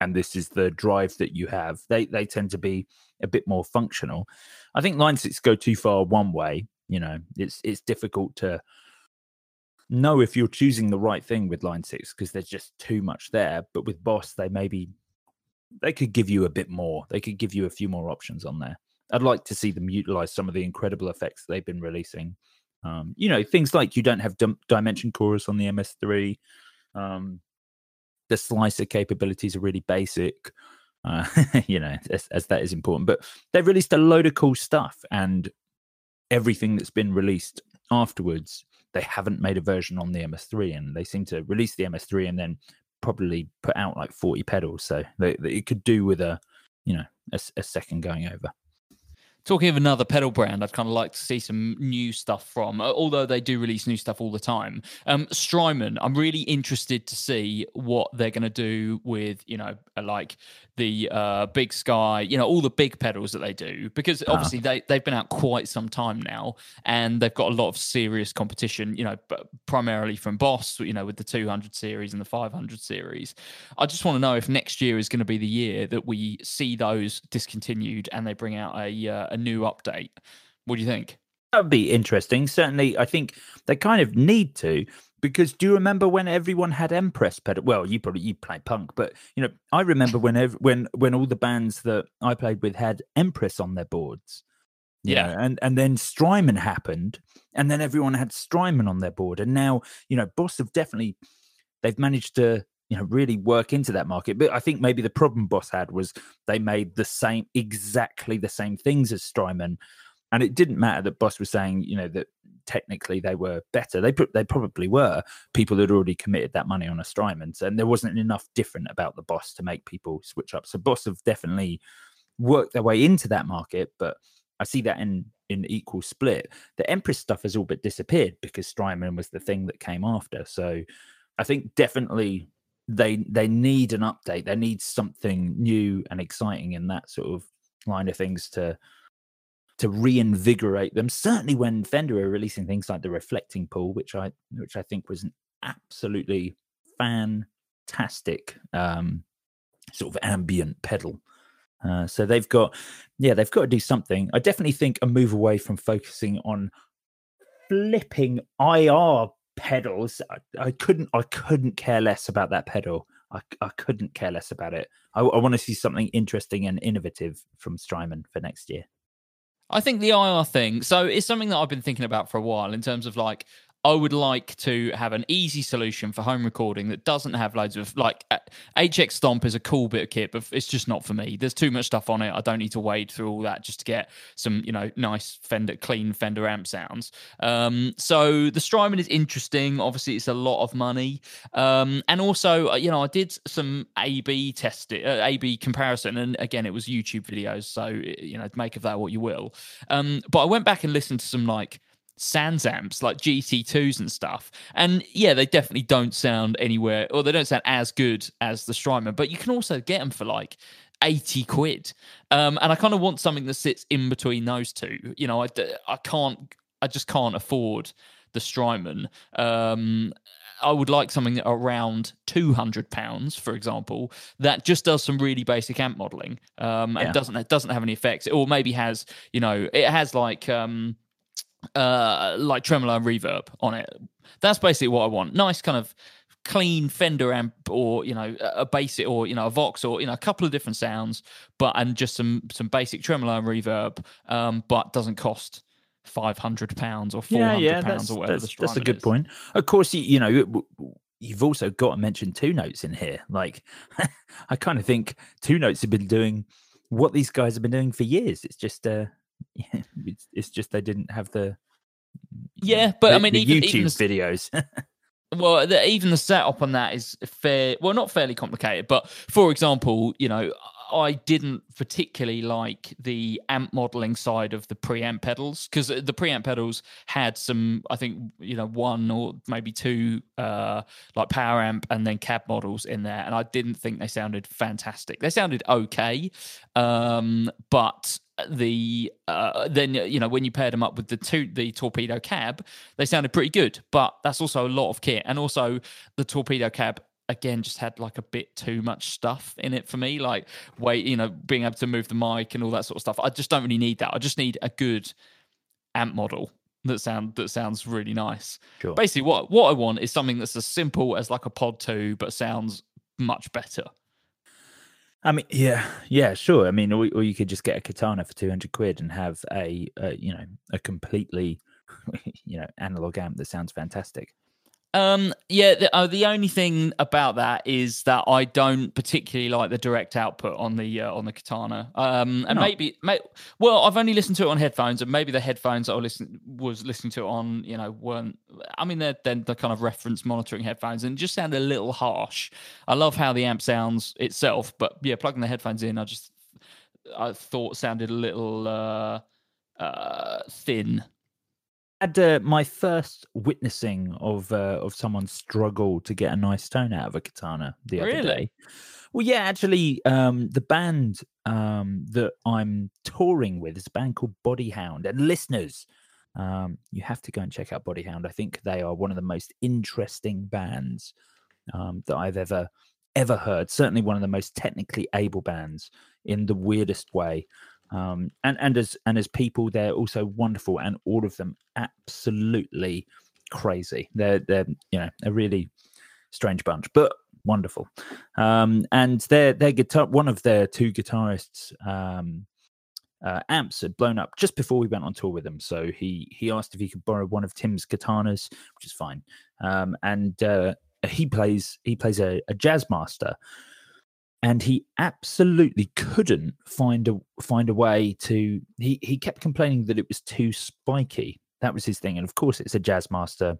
and this is the drive that you have. They they tend to be a bit more functional. I think line six go too far one way. You know, it's it's difficult to know if you're choosing the right thing with line six because there's just too much there, but with Boss they maybe They could give you a bit more. They could give you a few more options on there. I'd like to see them utilize some of the incredible effects that they've been releasing. Um, you know, things like you don't have dim- Dimension Chorus on the M S three. Um, the Slicer capabilities are really basic, uh, you know, as, as that is important. But they've released a load of cool stuff, and everything that's been released afterwards, they haven't made a version on the M S three, and they seem to release the M S three and then probably put out like forty pedals, so they, they, it could do with a, you know, a, a second going over. Talking of another pedal brand I'd kind of like to see some new stuff from, although they do release new stuff all the time, um Strymon. I'm really interested to see what they're going to do with, you know, like the uh Big Sky, you know, all the big pedals that they do, because uh-huh. obviously they, they've been out quite some time now and they've got a lot of serious competition, you know, primarily from Boss, you know, with the two hundred series and the five hundred series. I just want to know if next year is going to be the year that we see those discontinued and they bring out a uh, a new update. What do you think? That would be interesting. Certainly, I think they kind of need to, because do you remember when everyone had Empress pedal? Well, you probably you play punk, but you know, I remember when ev- when when all the bands that I played with had Empress on their boards. Yeah, you know, and and then Strymon happened, and then everyone had Strymon on their board, and now, you know, Boss have definitely they've managed to, you know, really work into that market. But I think maybe the problem Boss had was they made the same, exactly the same things as Strymon, and it didn't matter that Boss was saying, you know, that technically they were better. They they probably were. People had already committed that money on a Strymon, and there wasn't enough different about the Boss to make people switch up. So Boss have definitely worked their way into that market, but I see that in in equal split. The Empress stuff has all but disappeared because Strymon was the thing that came after. So I think definitely they they need an update. They need something new and exciting in that sort of line of things to to reinvigorate them, certainly when Fender are releasing things like the reflecting pool, which i which i think was an absolutely fantastic um sort of ambient pedal. Uh, so they've got yeah they've got to do something. I definitely think a move away from focusing on flipping I R pedals. I, I couldn't I couldn't care less about that pedal. I, I couldn't care less about it. I, I want to see something interesting and innovative from Strymon for next year. I think the I R thing, so it's something that I've been thinking about for a while in terms of like, I would like to have an easy solution for home recording that doesn't have loads of, like, H X Stomp is a cool bit of kit, but it's just not for me. There's too much stuff on it. I don't need to wade through all that just to get some, you know, nice Fender, clean Fender amp sounds. Um, so the Strymon is interesting. Obviously, it's a lot of money. Um, and also, you know, I did some A B testing, uh, A B comparison. And again, it was YouTube videos. So, you know, make of that what you will. Um, but I went back and listened to some, like, Sans amps, like G T twos and stuff, and yeah, they definitely don't sound anywhere, or they don't sound as good as the Strymon, but you can also get them for like eighty quid, um and I kind of want something that sits in between those two. You know, I, I can't I just can't afford the Strymon. um I would like something around two hundred pounds, for example, that just does some really basic amp modeling, um and yeah. doesn't it doesn't have any effects, or maybe has, you know, it has like um uh like tremolo and reverb on it. That's basically what I want. Nice kind of clean Fender amp, or, you know, a basic, or, you know, a Vox, or, you know, a couple of different sounds, but and just some some basic tremolo and reverb, um but doesn't cost five hundred pounds or four hundred pounds, yeah, yeah, or whatever. That's, that's a good is. point. Of course, you, you know, you've also got to mention Two Notes in here. Like, I kind of think Two Notes have been doing what these guys have been doing for years. It's just uh Yeah, it's, it's just they didn't have the yeah, but the, I mean, the even, YouTube even the, videos. Well, the, even the setup on that is fair. Well, not fairly complicated, but for example, you know, I didn't particularly like the amp modeling side of the preamp pedals, because the preamp pedals had some, I think, you know, one or maybe two uh, like power amp and then cab models in there, and I didn't think they sounded fantastic. They sounded okay, um, but. The uh, then you know, when you paired them up with the two the torpedo cab, they sounded pretty good, but that's also a lot of kit, and also the torpedo cab again just had like a bit too much stuff in it for me, like wait, you know, being able to move the mic and all that sort of stuff. I just don't really need that. I just need a good amp model that sound that sounds really nice. Sure. Basically, what what I want is something that's as simple as like a Pod two, but sounds much better. I mean, yeah, yeah, sure. I mean, or, or you could just get a Katana for two hundred quid and have a, uh, you know, a completely, you know, analog amp that sounds fantastic. Um, yeah, the, uh, the only thing about that is that I don't particularly like the direct output on the uh, on the Katana. Um, and no. maybe, may, well, I've only listened to it on headphones, and maybe the headphones I listen, was listening to it on, you know, weren't. I mean, they're, they're the kind of reference monitoring headphones, and just sound a little harsh. I love how the amp sounds itself, but yeah, plugging the headphones in, I just I thought sounded a little uh, uh, thin. Had uh, my first witnessing of uh, of someone struggle to get a nice tone out of a Katana the other really? day. Well, yeah, actually, um, the band um, that I'm touring with is a band called Body Hound. And listeners, um, you have to go and check out Body Hound. I think they are one of the most interesting bands um, that I've ever ever heard. Certainly, one of the most technically able bands in the weirdest way. Um, and, and as and as people, they're also wonderful, and all of them absolutely crazy. They're they're you know, a really strange bunch, but wonderful. Um, and their their guitar, one of their two guitarists' um, uh, amps had blown up just before we went on tour with them. So he he asked if he could borrow one of Tim's Katanas, which is fine. Um, and uh, he plays he plays a, a Jazzmaster. And he absolutely couldn't find a find a way to. He, he kept complaining that it was too spiky. That was his thing. And of course, it's a Jazzmaster.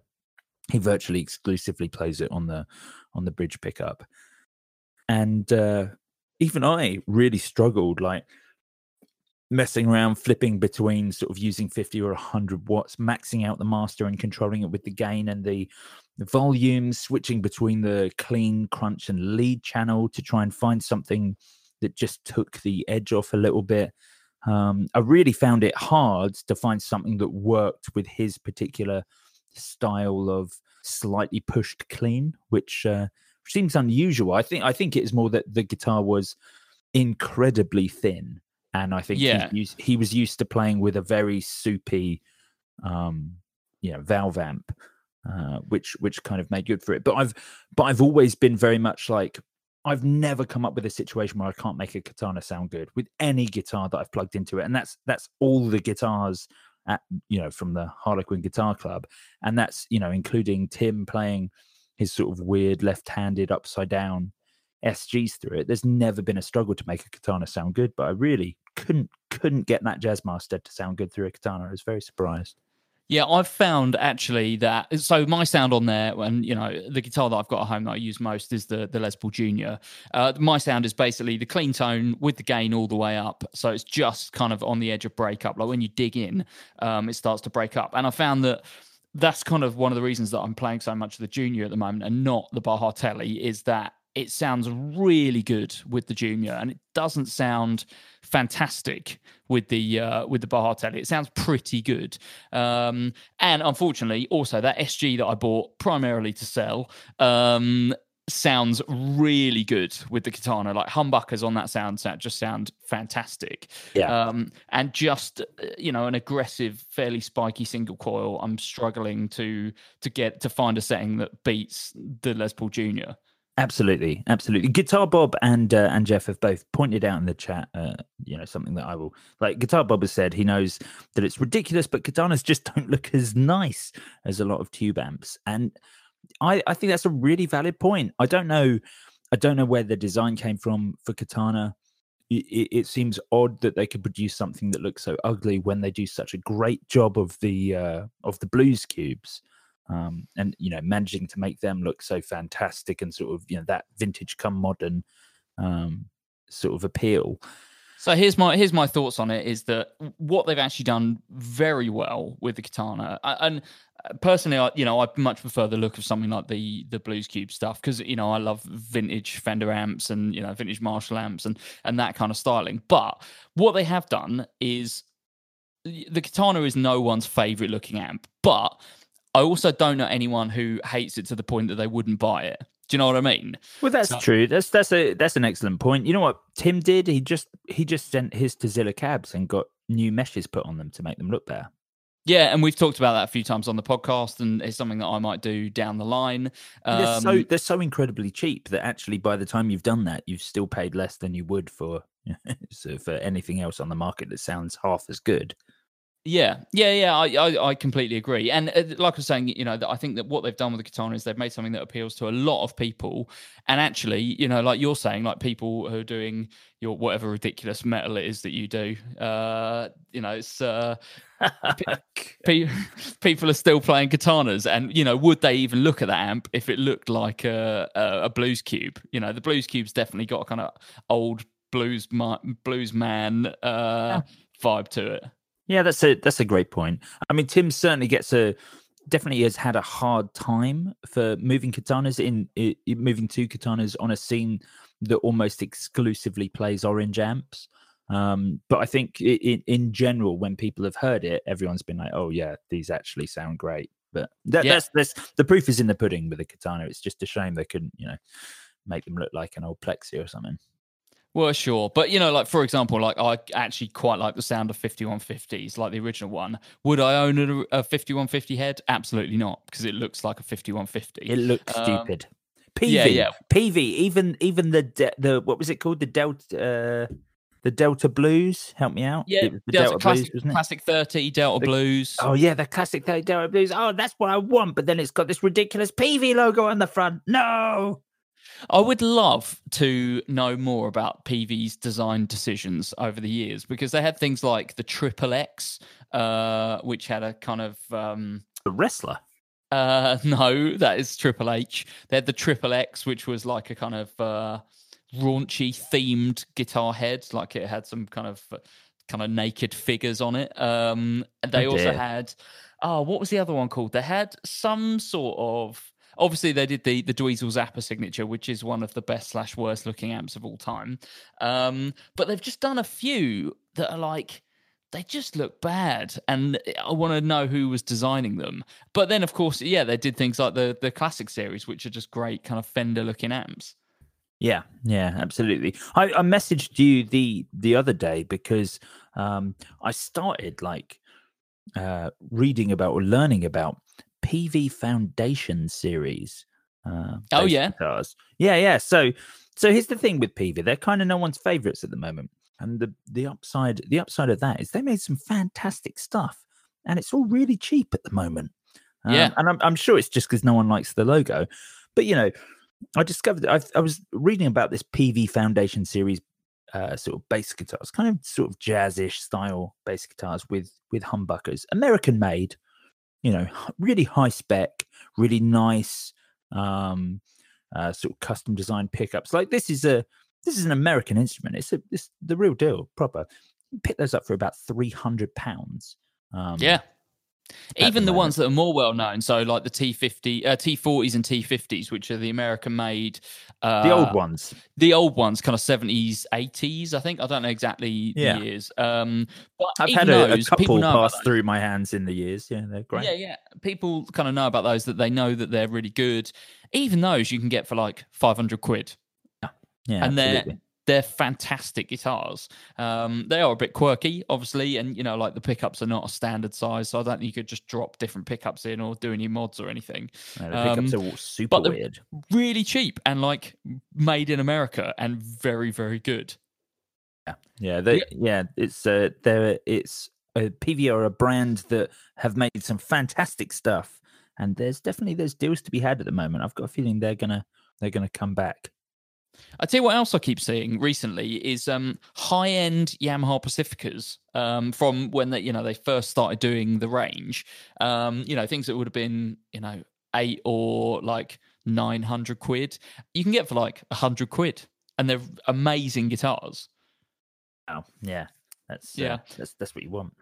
He virtually exclusively plays it on the on the bridge pickup. And uh, even I really struggled, like messing around, flipping between sort of using fifty or one hundred watts, maxing out the master and controlling it with the gain and the. The volume, switching between the clean, crunch, and lead channel to try and find something that just took the edge off a little bit. Um, I really found it hard to find something that worked with his particular style of slightly pushed clean, which uh, seems unusual. I think I think it's more that the guitar was incredibly thin, and I think yeah. he, he was used to playing with a very soupy, um, you know, valve amp. Uh, which which kind of made good for it, but I've but I've always been very much like, I've never come up with a situation where I can't make a Katana sound good with any guitar that I've plugged into it, and that's that's all the guitars at, you know, from the Harlequin Guitar Club. And that's, you know, including Tim playing his sort of weird left-handed upside down S Gs through it. There's never been a struggle to make a Katana sound good, but I really couldn't couldn't get that Jazzmaster to sound good through a Katana. I was very surprised. Yeah, I've found actually that, so my sound on there, and, you know, the guitar that I've got at home that I use most is the, the Les Paul Junior. Uh, my sound is basically the clean tone with the gain all the way up. So it's just kind of on the edge of breakup. Like when you dig in, um, it starts to break up. And I found that that's kind of one of the reasons that I'm playing so much of the Junior at the moment and not the Baja Telly, is that it sounds really good with the Junior, and it doesn't sound fantastic with the uh, with the Baja Telly. It sounds pretty good, um, and unfortunately, also that S G that I bought primarily to sell um, sounds really good with the Katana. Like humbuckers on that sound set just sound fantastic, yeah. Um, and just, you know, an aggressive, fairly spiky single coil. I'm struggling to to get to find a setting that beats the Les Paul Junior. Absolutely, absolutely. Guitar Bob and uh, and Jeff have both pointed out in the chat, uh, you know, something that I will like. Guitar Bob has said he knows that it's ridiculous, but Katanas just don't look as nice as a lot of tube amps, and I, I think that's a really valid point. I don't know, I don't know where the design came from for Katana. It, it, it seems odd that they could produce something that looks so ugly when they do such a great job of the uh, of the blues cubes. Um, and, you know, managing to make them look so fantastic and sort of, you know, that vintage come modern um, sort of appeal. So here's my here's my thoughts on it, is that what they've actually done very well with the Katana, and personally, I, you know, I much prefer the look of something like the the Blues Cube stuff, because, you know, I love vintage Fender amps and, you know, vintage Marshall amps and and that kind of styling. But what they have done is, the Katana is no one's favorite looking amp, but I also don't know anyone who hates it to the point that they wouldn't buy it. Do you know what I mean? Well, that's so true. That's that's a that's an excellent point. You know what Tim did? He just he just sent his to Zilla Cabs and got new meshes put on them to make them look better. Yeah, and we've talked about that a few times on the podcast, and it's something that I might do down the line. Um, they're so they're so incredibly cheap that actually by the time you've done that, you've still paid less than you would for so for anything else on the market that sounds half as good. Yeah, yeah, yeah, I, I, I completely agree. And like I was saying, you know, I think that what they've done with the Katana is they've made something that appeals to a lot of people. And actually, you know, like you're saying, like people who are doing your whatever ridiculous metal it is that you do, uh, you know, it's uh, pe- people are still playing Katanas. And, you know, would they even look at that amp if it looked like a, a, a blues cube? You know, the blues cube's definitely got a kind of old blues, ma- blues man uh, yeah. vibe to it. Yeah, that's a that's a great point. I mean, Tim certainly gets a definitely has had a hard time for moving Katanas in, in moving to Katanas on a scene that almost exclusively plays orange amps. Um, but I think in, in general, when people have heard it, everyone's been like, "Oh yeah, these actually sound great." But that, yeah. that's that's the proof is in the pudding with the Katana. It's just a shame they couldn't, you know, make them look like an old Plexi or something. Well, sure. But, you know, like, for example, like I actually quite like the sound of fifty-one fifties, like the original one. Would I own a, a fifty-one fifty head? Absolutely not, because it looks like a fifty-one fifty. It looks um, stupid. P V, yeah, yeah. P V, even even the, de- the what was it called? The Delta... Uh... The Delta Blues, help me out. Yeah, it was the Delta, Delta classic, Blues, wasn't it? Classic thirty Delta the, Blues. Oh yeah, the classic thirty Delta Blues. Oh, that's what I want. But then it's got this ridiculous P V logo on the front. No. I would love to know more about P V's design decisions over the years, because they had things like the Triple X, uh, which had a kind of... Um, the wrestler? Uh, no, that is Triple H. They had the Triple X, which was like a kind of uh, raunchy themed guitar head. Like it had some kind of kind of naked figures on it. Um, and they oh, also dear. had... Oh, what was the other one called? They had some sort of... Obviously, they did the, the Dweezil Zapper signature, which is one of the best slash worst looking amps of all time. Um, but they've just done a few that are like, they just look bad. And I want to know who was designing them. But then, of course, yeah, they did things like the, the Classic Series, which are just great kind of Fender looking amps. Yeah, yeah, absolutely. I, I messaged you the, the other day because um, I started like uh, reading about or learning about P V Foundation series. Uh, oh yeah, guitars. yeah, yeah. So, so here's the thing with P V; they're kind of no one's favourites at the moment. And the the upside the upside of that is they made some fantastic stuff. and it's all really cheap at the moment. Um, yeah. And I'm, I'm sure it's just because no one likes the logo. But, you know, I discovered, I, I was reading about this P V Foundation series uh, sort of bass guitars, kind of sort of jazzish style bass guitars with, with humbuckers, American made, you know, really high spec, really nice um, uh, sort of custom designed pickups. Like this is a, this is an American instrument. It's a, it's the real deal, proper. You pick those up for about three hundred pounds. Um, yeah. Even the ones that are more well known, so like the T fifty, uh, T forties and T fifties, which are the American made, uh, the old ones, the old ones, kind of seventies, eighties, I think. I don't know exactly yeah. the years. Um, but I've had a, those, a couple pass through my hands in the years. Yeah, they're great. Yeah, yeah. People kind of know about those, that they know that they're really good. Even those you can get for like five hundred quid. Yeah, yeah and absolutely. they're. They're fantastic guitars. Um, they are a bit quirky, obviously, and you know, like the pickups are not a standard size, so I don't think you could just drop different pickups in or do any mods or anything. No, the pickups um, are all super but weird, really cheap, and like made in America, and very, very good. Yeah, yeah, they, yeah. It's uh, they're it's a P V are a brand that have made some fantastic stuff, and there's definitely there's deals to be had at the moment. I've got a feeling they're gonna they're gonna come back. I tell you what else I keep seeing recently is um, high-end Yamaha Pacificas um, from when they, you know, they first started doing the range. Um, you know, things that would have been, you know, eight or like nine hundred quid. You can get for like a hundred quid, and they're amazing guitars. Oh yeah, that's yeah, uh, that's that's what you want.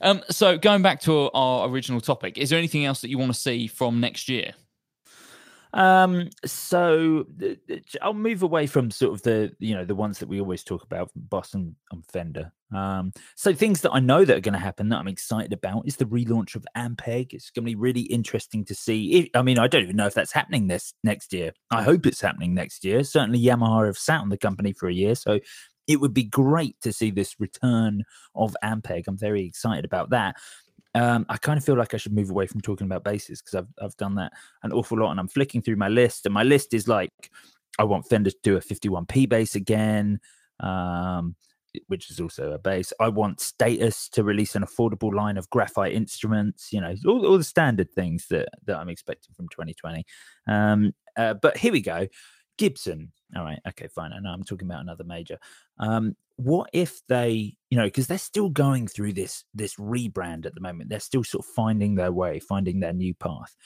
Um, so going back to our original topic, is there anything else that you want to see from next year? Um, so I'll move away from sort of the, you know, the ones that we always talk about, Boss and, and Fender. Um, so things that I know that are going to happen that I'm excited about is the relaunch of Ampeg. It's going to be really interesting to see. If, I mean, I don't even know if that's happening this next year. I hope it's happening next year. Certainly Yamaha have sat on the company for a year, so it would be great to see this return of Ampeg. I'm very excited about that. Um, I kind of feel like I should move away from talking about basses because I've I've done that an awful lot, and I'm flicking through my list, and my list is like, I want Fender to do a fifty-one P bass again, um, which is also a bass. I want Status to release an affordable line of graphite instruments, you know, all, all the standard things that, that I'm expecting from twenty twenty. Um, uh, but here we go. Gibson. All right. Okay, fine. I know I'm talking about another major. Um, what if they, you know, because they're still going through this this rebrand at the moment. They're still sort of finding their way, finding their new path.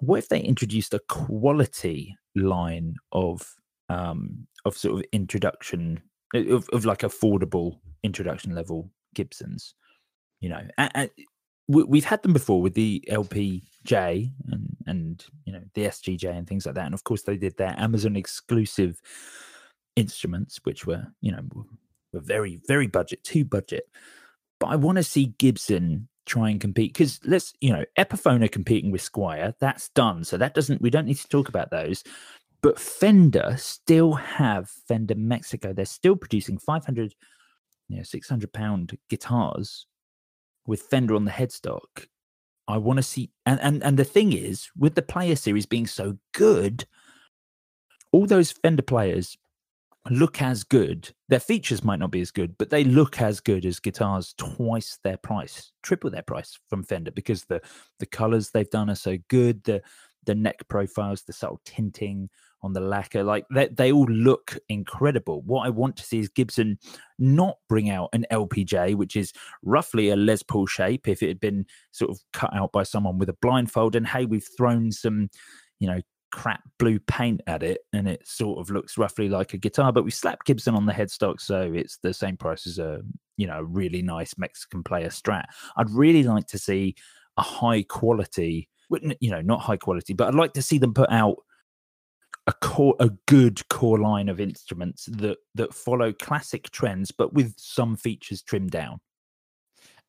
What if they introduced a quality line of um, of sort of introduction of, of like affordable introduction level Gibsons? You know, and, and we've had them before with the L P J and, and you know the S G J and things like that. And of course, they did their Amazon exclusive instruments, which were, you know, were very, very budget to budget. But I want to see Gibson try and compete, because let's, you know, Epiphone are competing with Squier. That's done. So that doesn't, we don't need to talk about those. But Fender still have Fender Mexico. They're still producing five hundred, you know, six hundred pound guitars with Fender on the headstock. I want to see, and, and, and the thing is, with the player series being so good, all those Fender players look as good. Their features might not be as good, but they look as good as guitars twice their price, triple their price from Fender, because the the colors they've done are so good, the the neck profiles, the subtle tinting on the lacquer, like they, they all look incredible. What I want to see is Gibson not bring out an L P J, which is roughly a Les Paul shape if it had been sort of cut out by someone with a blindfold, and hey, we've thrown some, you know, crap blue paint at it and it sort of looks roughly like a guitar, but we slapped Gibson on the headstock so it's the same price as a, you know, really nice Mexican player Strat. I'd really like to see a high quality, you know, not high quality, but I'd like to see them put out a core, a good core line of instruments that that follow classic trends but with some features trimmed down.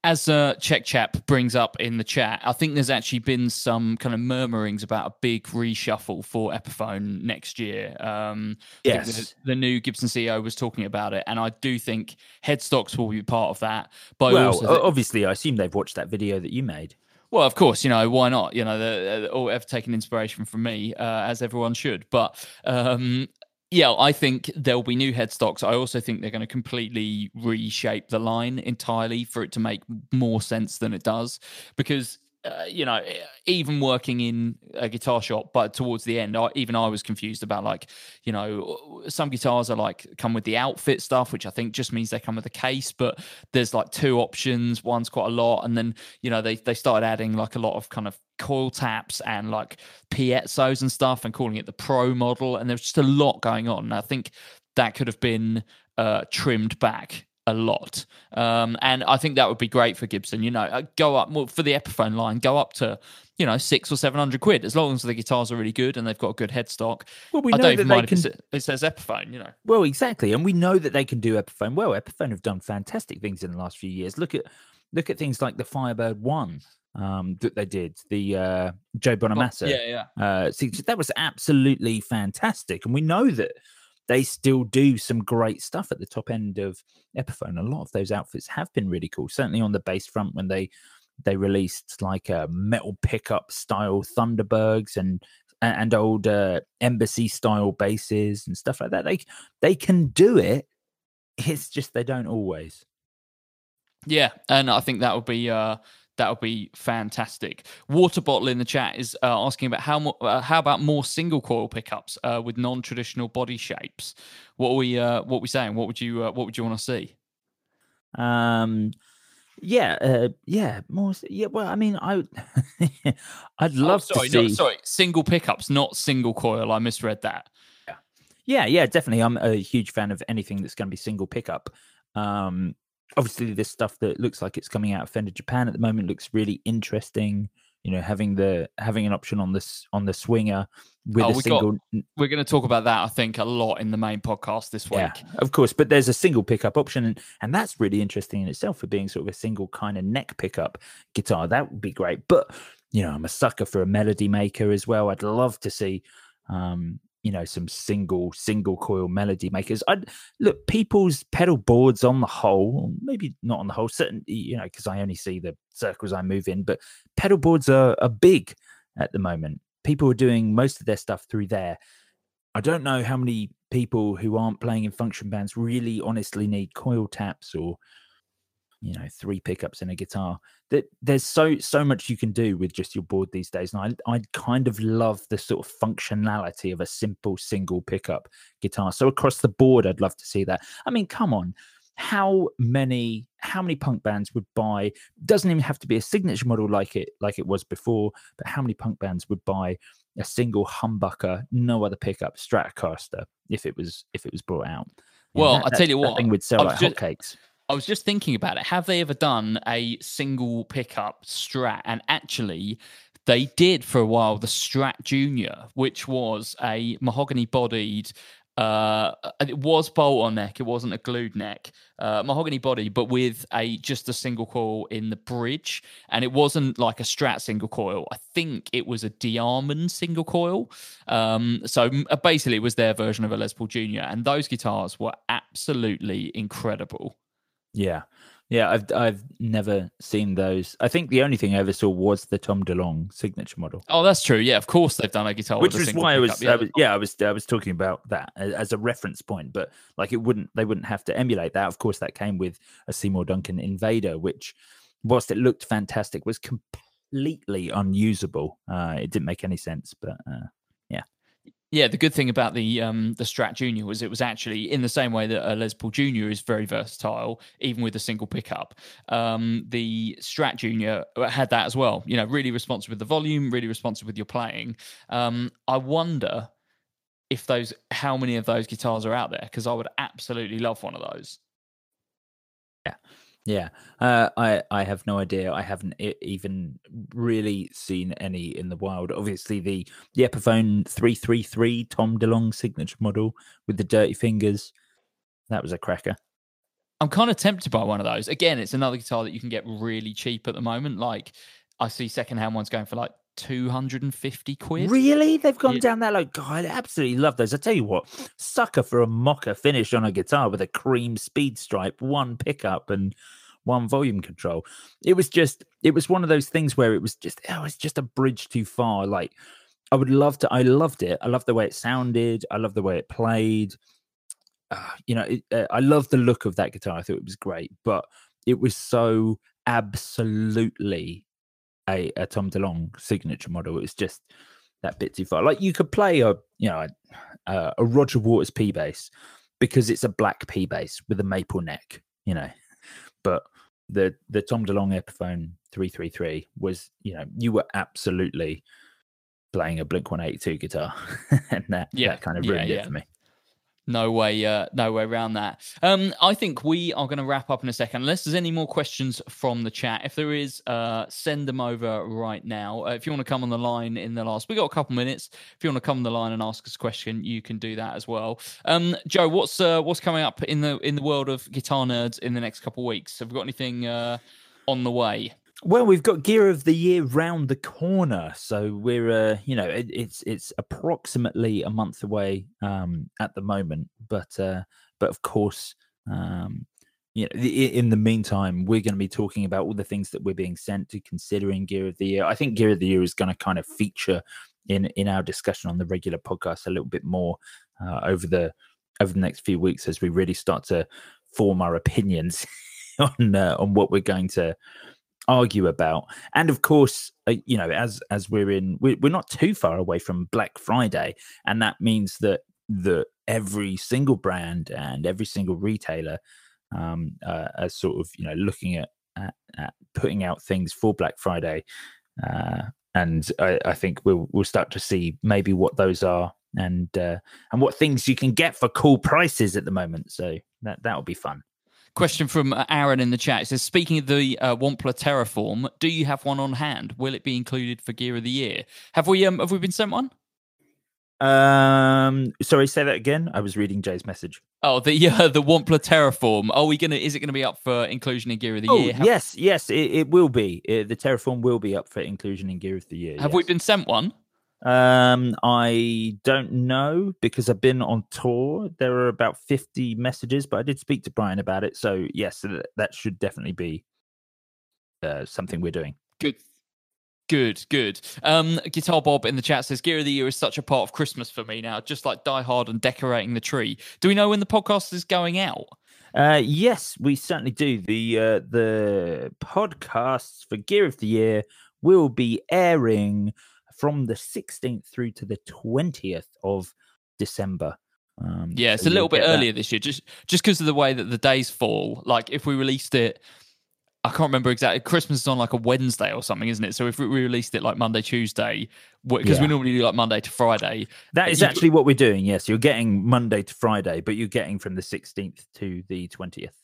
As uh, Czech Chap brings up in the chat, I think there's actually been some kind of murmurings about a big reshuffle for Epiphone next year. Um, yes. I think the, the new Gibson C E O was talking about it, and I do think headstocks will be part of that. But well, also th- obviously, I assume they've watched that video that you made. Well, of course, you know, why not? You know, they're, they're all have taken inspiration from me, uh, as everyone should. But um, Yeah, I think there'll be new headstocks. I also think they're going to completely reshape the line entirely for it to make more sense than it does. Because, uh, you know, even working in a guitar shop, but towards the end, I, even I was confused about, like, you know, some guitars are like come with the outfit stuff, which I think just means they come with a case. But there's like two options. One's quite a lot. And then, you know, they, they started adding like a lot of kind of coil taps and like piezo's and stuff and calling it the pro model, and there's just a lot going on, and I think that could have been uh trimmed back a lot, um and I think that would be great for Gibson. You know, go up well, for the Epiphone line, go up to, you know, six or seven hundred quid, as long as the guitars are really good and they've got a good headstock. Well, we know I don't that even they mind can... if it says Epiphone, you know. Well, exactly, and we know that they can do Epiphone well. Epiphone have done fantastic things in the last few years. Look at look at things like the Firebird One. Um, that they did, the uh, Joe Bonamassa. Oh, yeah, yeah. Uh, see, that was absolutely fantastic. And we know that they still do some great stuff at the top end of Epiphone. A lot of those outfits have been really cool, certainly on the bass front when they they released like a metal pickup style Thunderbergs and and old uh, embassy style basses and stuff like that. They they can do it. It's just they don't always. Yeah, and I think that would be... Uh... That would be fantastic. Water Bottle in the chat is uh, asking about how mo- uh, how about more single coil pickups uh, with non-traditional body shapes. What are we uh, what are we saying? What would you uh, what would you want to see? Um, yeah, uh, yeah, more. Yeah, well, I mean, I I'd love oh, sorry, to see. No, sorry, single pickups, not single coil. I misread that. Yeah, yeah, yeah, definitely. I'm a huge fan of anything that's going to be single pickup. Um, Obviously, this stuff that looks like it's coming out of Fender Japan at the moment looks really interesting. You know, having the having an option on this on the swinger with oh, a we single. Got, we're going to talk about that, I think, a lot in the main podcast this week. Yeah, of course. But there's a single pickup option, and, and that's really interesting in itself for being sort of a single kind of neck pickup guitar. That would be great. But you know, I'm a sucker for a melody maker as well. I'd love to see, um, you know, some single single coil melody makers. I look, people's pedal boards on the whole, maybe not on the whole, certain, you know, because I only see the circles I move in, but pedal boards are, are big at the moment. People are doing most of their stuff through there. I don't know how many people who aren't playing in function bands really honestly need coil taps or, you know, three pickups in a guitar. That there's so so much you can do with just your board these days, and I I kind of love the sort of functionality of a simple single pickup guitar. So across the board, I'd love to see that. I mean, come on, how many how many punk bands would buy? Doesn't even have to be a signature model like it like it was before, but how many punk bands would buy a single humbucker, no other pickup, Stratocaster if it was if it was brought out? Well, I tell you what, that thing would sell like hotcakes. I was just thinking about it. Have they ever done a single pickup Strat? And actually, they did for a while the Strat Junior, which was a mahogany-bodied. Uh, it was bolt-on neck. It wasn't a glued neck. Uh, mahogany body, but with a just a single coil in the bridge. And it wasn't like a Strat single coil. I think it was a Diamond single coil. Um, so basically, it was their version of a Les Paul Junior. And those guitars were absolutely incredible. Yeah, yeah, I've I've never seen those. I think the only thing I ever saw was the Tom DeLonge signature model. Oh, that's true. Yeah, of course they've done a guitar, which is why I was, yeah. I was, yeah, I was, I was talking about that as a reference point. But like, it wouldn't, they wouldn't have to emulate that. Of course, that came with a Seymour Duncan Invader, which, whilst it looked fantastic, was completely unusable. Uh, it didn't make any sense, but. Uh... Yeah, the good thing about the um, the Strat Junior was it was actually in the same way that a Les Paul Junior is very versatile, even with a single pickup. Um, the Strat Junior had that as well. You know, really responsive with the volume, really responsive with your playing. Um, I wonder if those, how many of those guitars are out there, because I would absolutely love one of those. Yeah, yeah. Uh, I I have no idea. I haven't even really seen any in the wild. Obviously, the, the Epiphone three thirty-three Tom DeLonge signature model with the dirty fingers, that was a cracker. I'm kind of tempted by one of those. Again, it's another guitar that you can get really cheap at the moment. Like, I see secondhand ones going for like two hundred fifty quid. Really? They've gone yeah. down that low. God, I absolutely love those. I tell you what, sucker for a mocker finish on a guitar with a cream speed stripe, one pickup and one volume control. It was just, it was one of those things where it was just, oh, it was just a bridge too far. Like, I would love to. I loved it. I loved the way it sounded. I loved the way it played. Uh, you know, it, uh, I loved the look of that guitar. I thought it was great, but it was so absolutely a, a Tom DeLonge signature model. It was just that bit too far. Like you could play a, you know, a, a Roger Waters P bass because it's a black P bass with a maple neck, you know, but the the Tom DeLonge Epiphone three thirty-three was, you know, you were absolutely playing a Blink one eighty-two guitar, and that, yeah, that kind of ruined yeah, yeah. it for me. No way, uh, no way around that. Um, I think we are going to wrap up in a second, unless there's any more questions from the chat. If there is, uh, send them over right now. Uh, if you want to come on the line in the last, we got a couple minutes. If you want to come on the line and ask us a question, you can do that as well. Um, Joe, what's uh, what's coming up in the in the world of Guitar Nerds in the next couple of weeks? Have we got anything uh, on the way? Well, we've got Gear of the Year round the corner, so we're, uh, you know, it, it's it's approximately a month away um, at the moment, but uh, but of course, um, you know, in the meantime, we're going to be talking about all the things that we're being sent to considering Gear of the Year. I think Gear of the Year is going to kind of feature in in our discussion on the regular podcast a little bit more uh, over the over the next few weeks as we really start to form our opinions on uh, on what we're going to argue about. And of course, uh, you know, as as we're in we're, we're not too far away from Black Friday, and that means that the every single brand and every single retailer um uh, are sort of, you know, looking at, at, at putting out things for Black Friday, uh and I, I think we'll we'll start to see maybe what those are and uh and what things you can get for cool prices at the moment, so that that'll be fun. Question from Aaron in the chat. It says, speaking of the uh, Wampler Terraform, do you have one on hand? Will it be included for Gear of the Year? Have we um, have we been sent one? Um, sorry, say that again. I was reading Jay's message. Oh, the uh, the Wampler Terraform. Are we gonna? Is it gonna be up for inclusion in Gear of the oh, Year? Have... Yes, yes, it, it will be. It, the Terraform will be up for inclusion in Gear of the Year. Have yes. we been sent one? Um, I don't know because I've been on tour. There are about fifty messages, but I did speak to Brian about it. So yes, that should definitely be uh, something we're doing. Good. Good, good. Um, Guitar Bob in the chat says, Gear of the Year is such a part of Christmas for me now, just like Die Hard and decorating the tree. Do we know when the podcast is going out? Uh, yes, we certainly do. The, uh, the podcasts for Gear of the Year will be airing from the sixteenth through to the twentieth of December. Um, yeah, it's so a little bit earlier that. this year, just just because of the way that the days fall. Like if we released it, I can't remember exactly. Christmas is on like a Wednesday or something, isn't it? So if we released it like Monday, Tuesday, because yeah. we normally do like Monday to Friday. That is you, actually what we're doing. Yes, you're getting Monday to Friday, but you're getting from the sixteenth to the twentieth.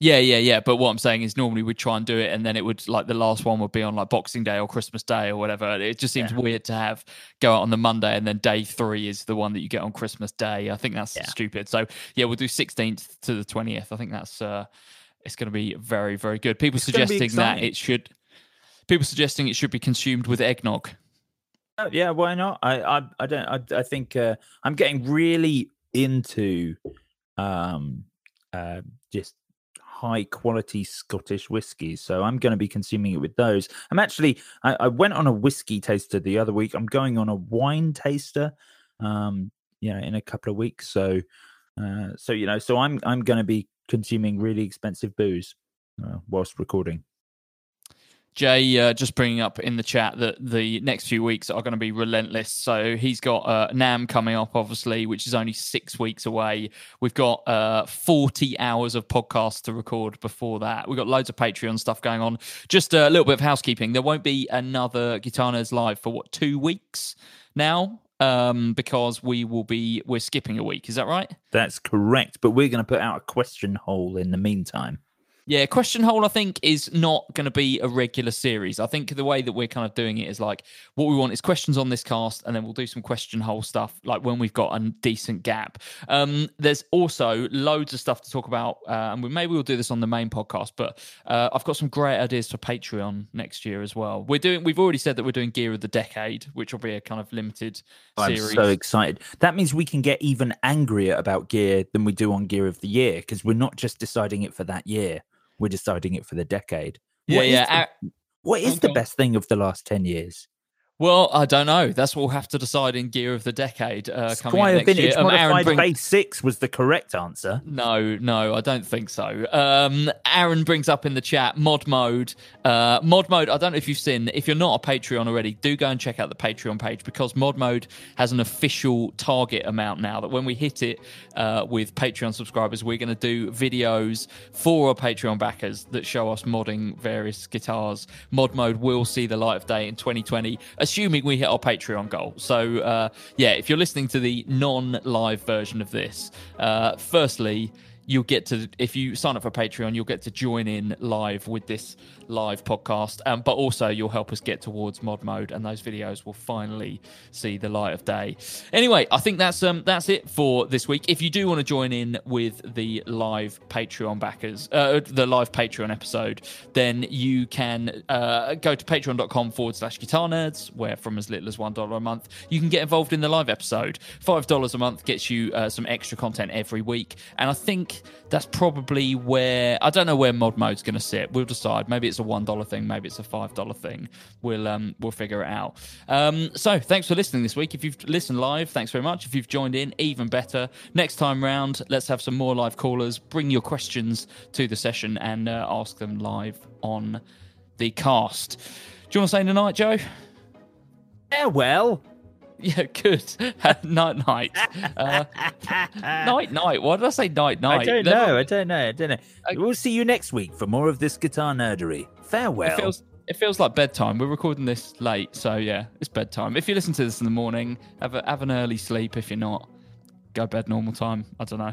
Yeah, yeah, yeah. But what I'm saying is normally we'd try and do it and then it would, like the last one would be on like Boxing Day or Christmas Day or whatever. It just seems yeah. weird to have go out on the Monday and then day three is the one that you get on Christmas Day. I think that's yeah. stupid. So yeah, we'll do sixteenth to the twentieth. I think that's, uh, it's going to be very, very good. People it's suggesting that it should, people suggesting it should be consumed with eggnog. Oh, yeah, why not? I, I, I don't, I, I think uh, I'm getting really into um, uh, just, high quality Scottish whiskies, so I'm going to be consuming it with those. I'm actually, I, I went on a whiskey taster the other week. I'm going on a wine taster, um, you know, in a couple of weeks. So, uh, so you know, so I'm I'm going to be consuming really expensive booze uh, whilst recording. Jay, uh, just bringing up in the chat that the next few weeks are going to be relentless. So he's got uh, NAMM coming up, obviously, which is only six weeks away. We've got uh, forty hours of podcasts to record before that. We've got loads of Patreon stuff going on. Just a little bit of housekeeping. There won't be another Guitar Nerds Live for, what, two weeks now? Um, because we will be, we're skipping a week. Is that right? That's correct. But we're going to put out a question hole in the meantime. Yeah, Question Hole, I think, is not going to be a regular series. I think the way that we're kind of doing it is like what we want is questions on this cast, and then we'll do some Question Hole stuff like when we've got a decent gap. Um, there's also loads of stuff to talk about, uh, and we, maybe we'll do this on the main podcast, but uh, I've got some great ideas for Patreon next year as well. We're doing, we've already said that we're doing Gear of the Decade, which will be a kind of limited I'm series. I'm so excited. That means we can get even angrier about gear than we do on Gear of the Year, because we're not just deciding it for that year. We're deciding it for the decade. Yeah, what yeah. Is the, what is the best thing of the last ten years? Well, I don't know. That's what we'll have to decide in Gear of the Decade uh, coming Squire next Vintage year. Um, Modified brings... Base six was the correct answer. No, no, I don't think so. Um, Aaron brings up in the chat, Mod Mode. Uh, Mod Mode, I don't know if you've seen, if you're not a Patreon already, do go and check out the Patreon page, because Mod Mode has an official target amount now that when we hit it uh, with Patreon subscribers, we're going to do videos for our Patreon backers that show us modding various guitars. Mod Mode will see the light of day in twenty twenty, assuming we hit our Patreon goal. So uh, yeah, if you're listening to the non-live version of this, uh, firstly, you'll get to, if you sign up for Patreon, you'll get to join in live with this live podcast, um, but also you'll help us get towards Mod Mode, and those videos will finally see the light of day. Anyway, I think that's um, that's it for this week. If you do want to join in with the live Patreon backers, uh, the live Patreon episode, then you can uh, go to patreon.com forward slash guitar nerds, where from as little as one dollar a month, you can get involved in the live episode. five dollars a month gets you uh, some extra content every week, and I think that's probably where, I don't know where Mod Mode's going to sit. We'll decide. Maybe it's a one dollar thing. Maybe it's a five dollar thing. We'll um, we'll figure it out. Um, so thanks for listening this week. If you've listened live, thanks very much. If you've joined in, even better. Next time round, let's have some more live callers. Bring your questions to the session and uh, ask them live on the cast. Do you want to say goodnight, Joe? Farewell. Yeah, good. night, night. Uh, night, night. Why did I say night, night? I don't know. I don't know. I don't know. I... We'll see you next week for more of this guitar nerdery. Farewell. It feels, it feels like bedtime. We're recording this late, so yeah, it's bedtime. If you listen to this in the morning, have a, have an early sleep. If you're not, go to bed normal time. I don't know.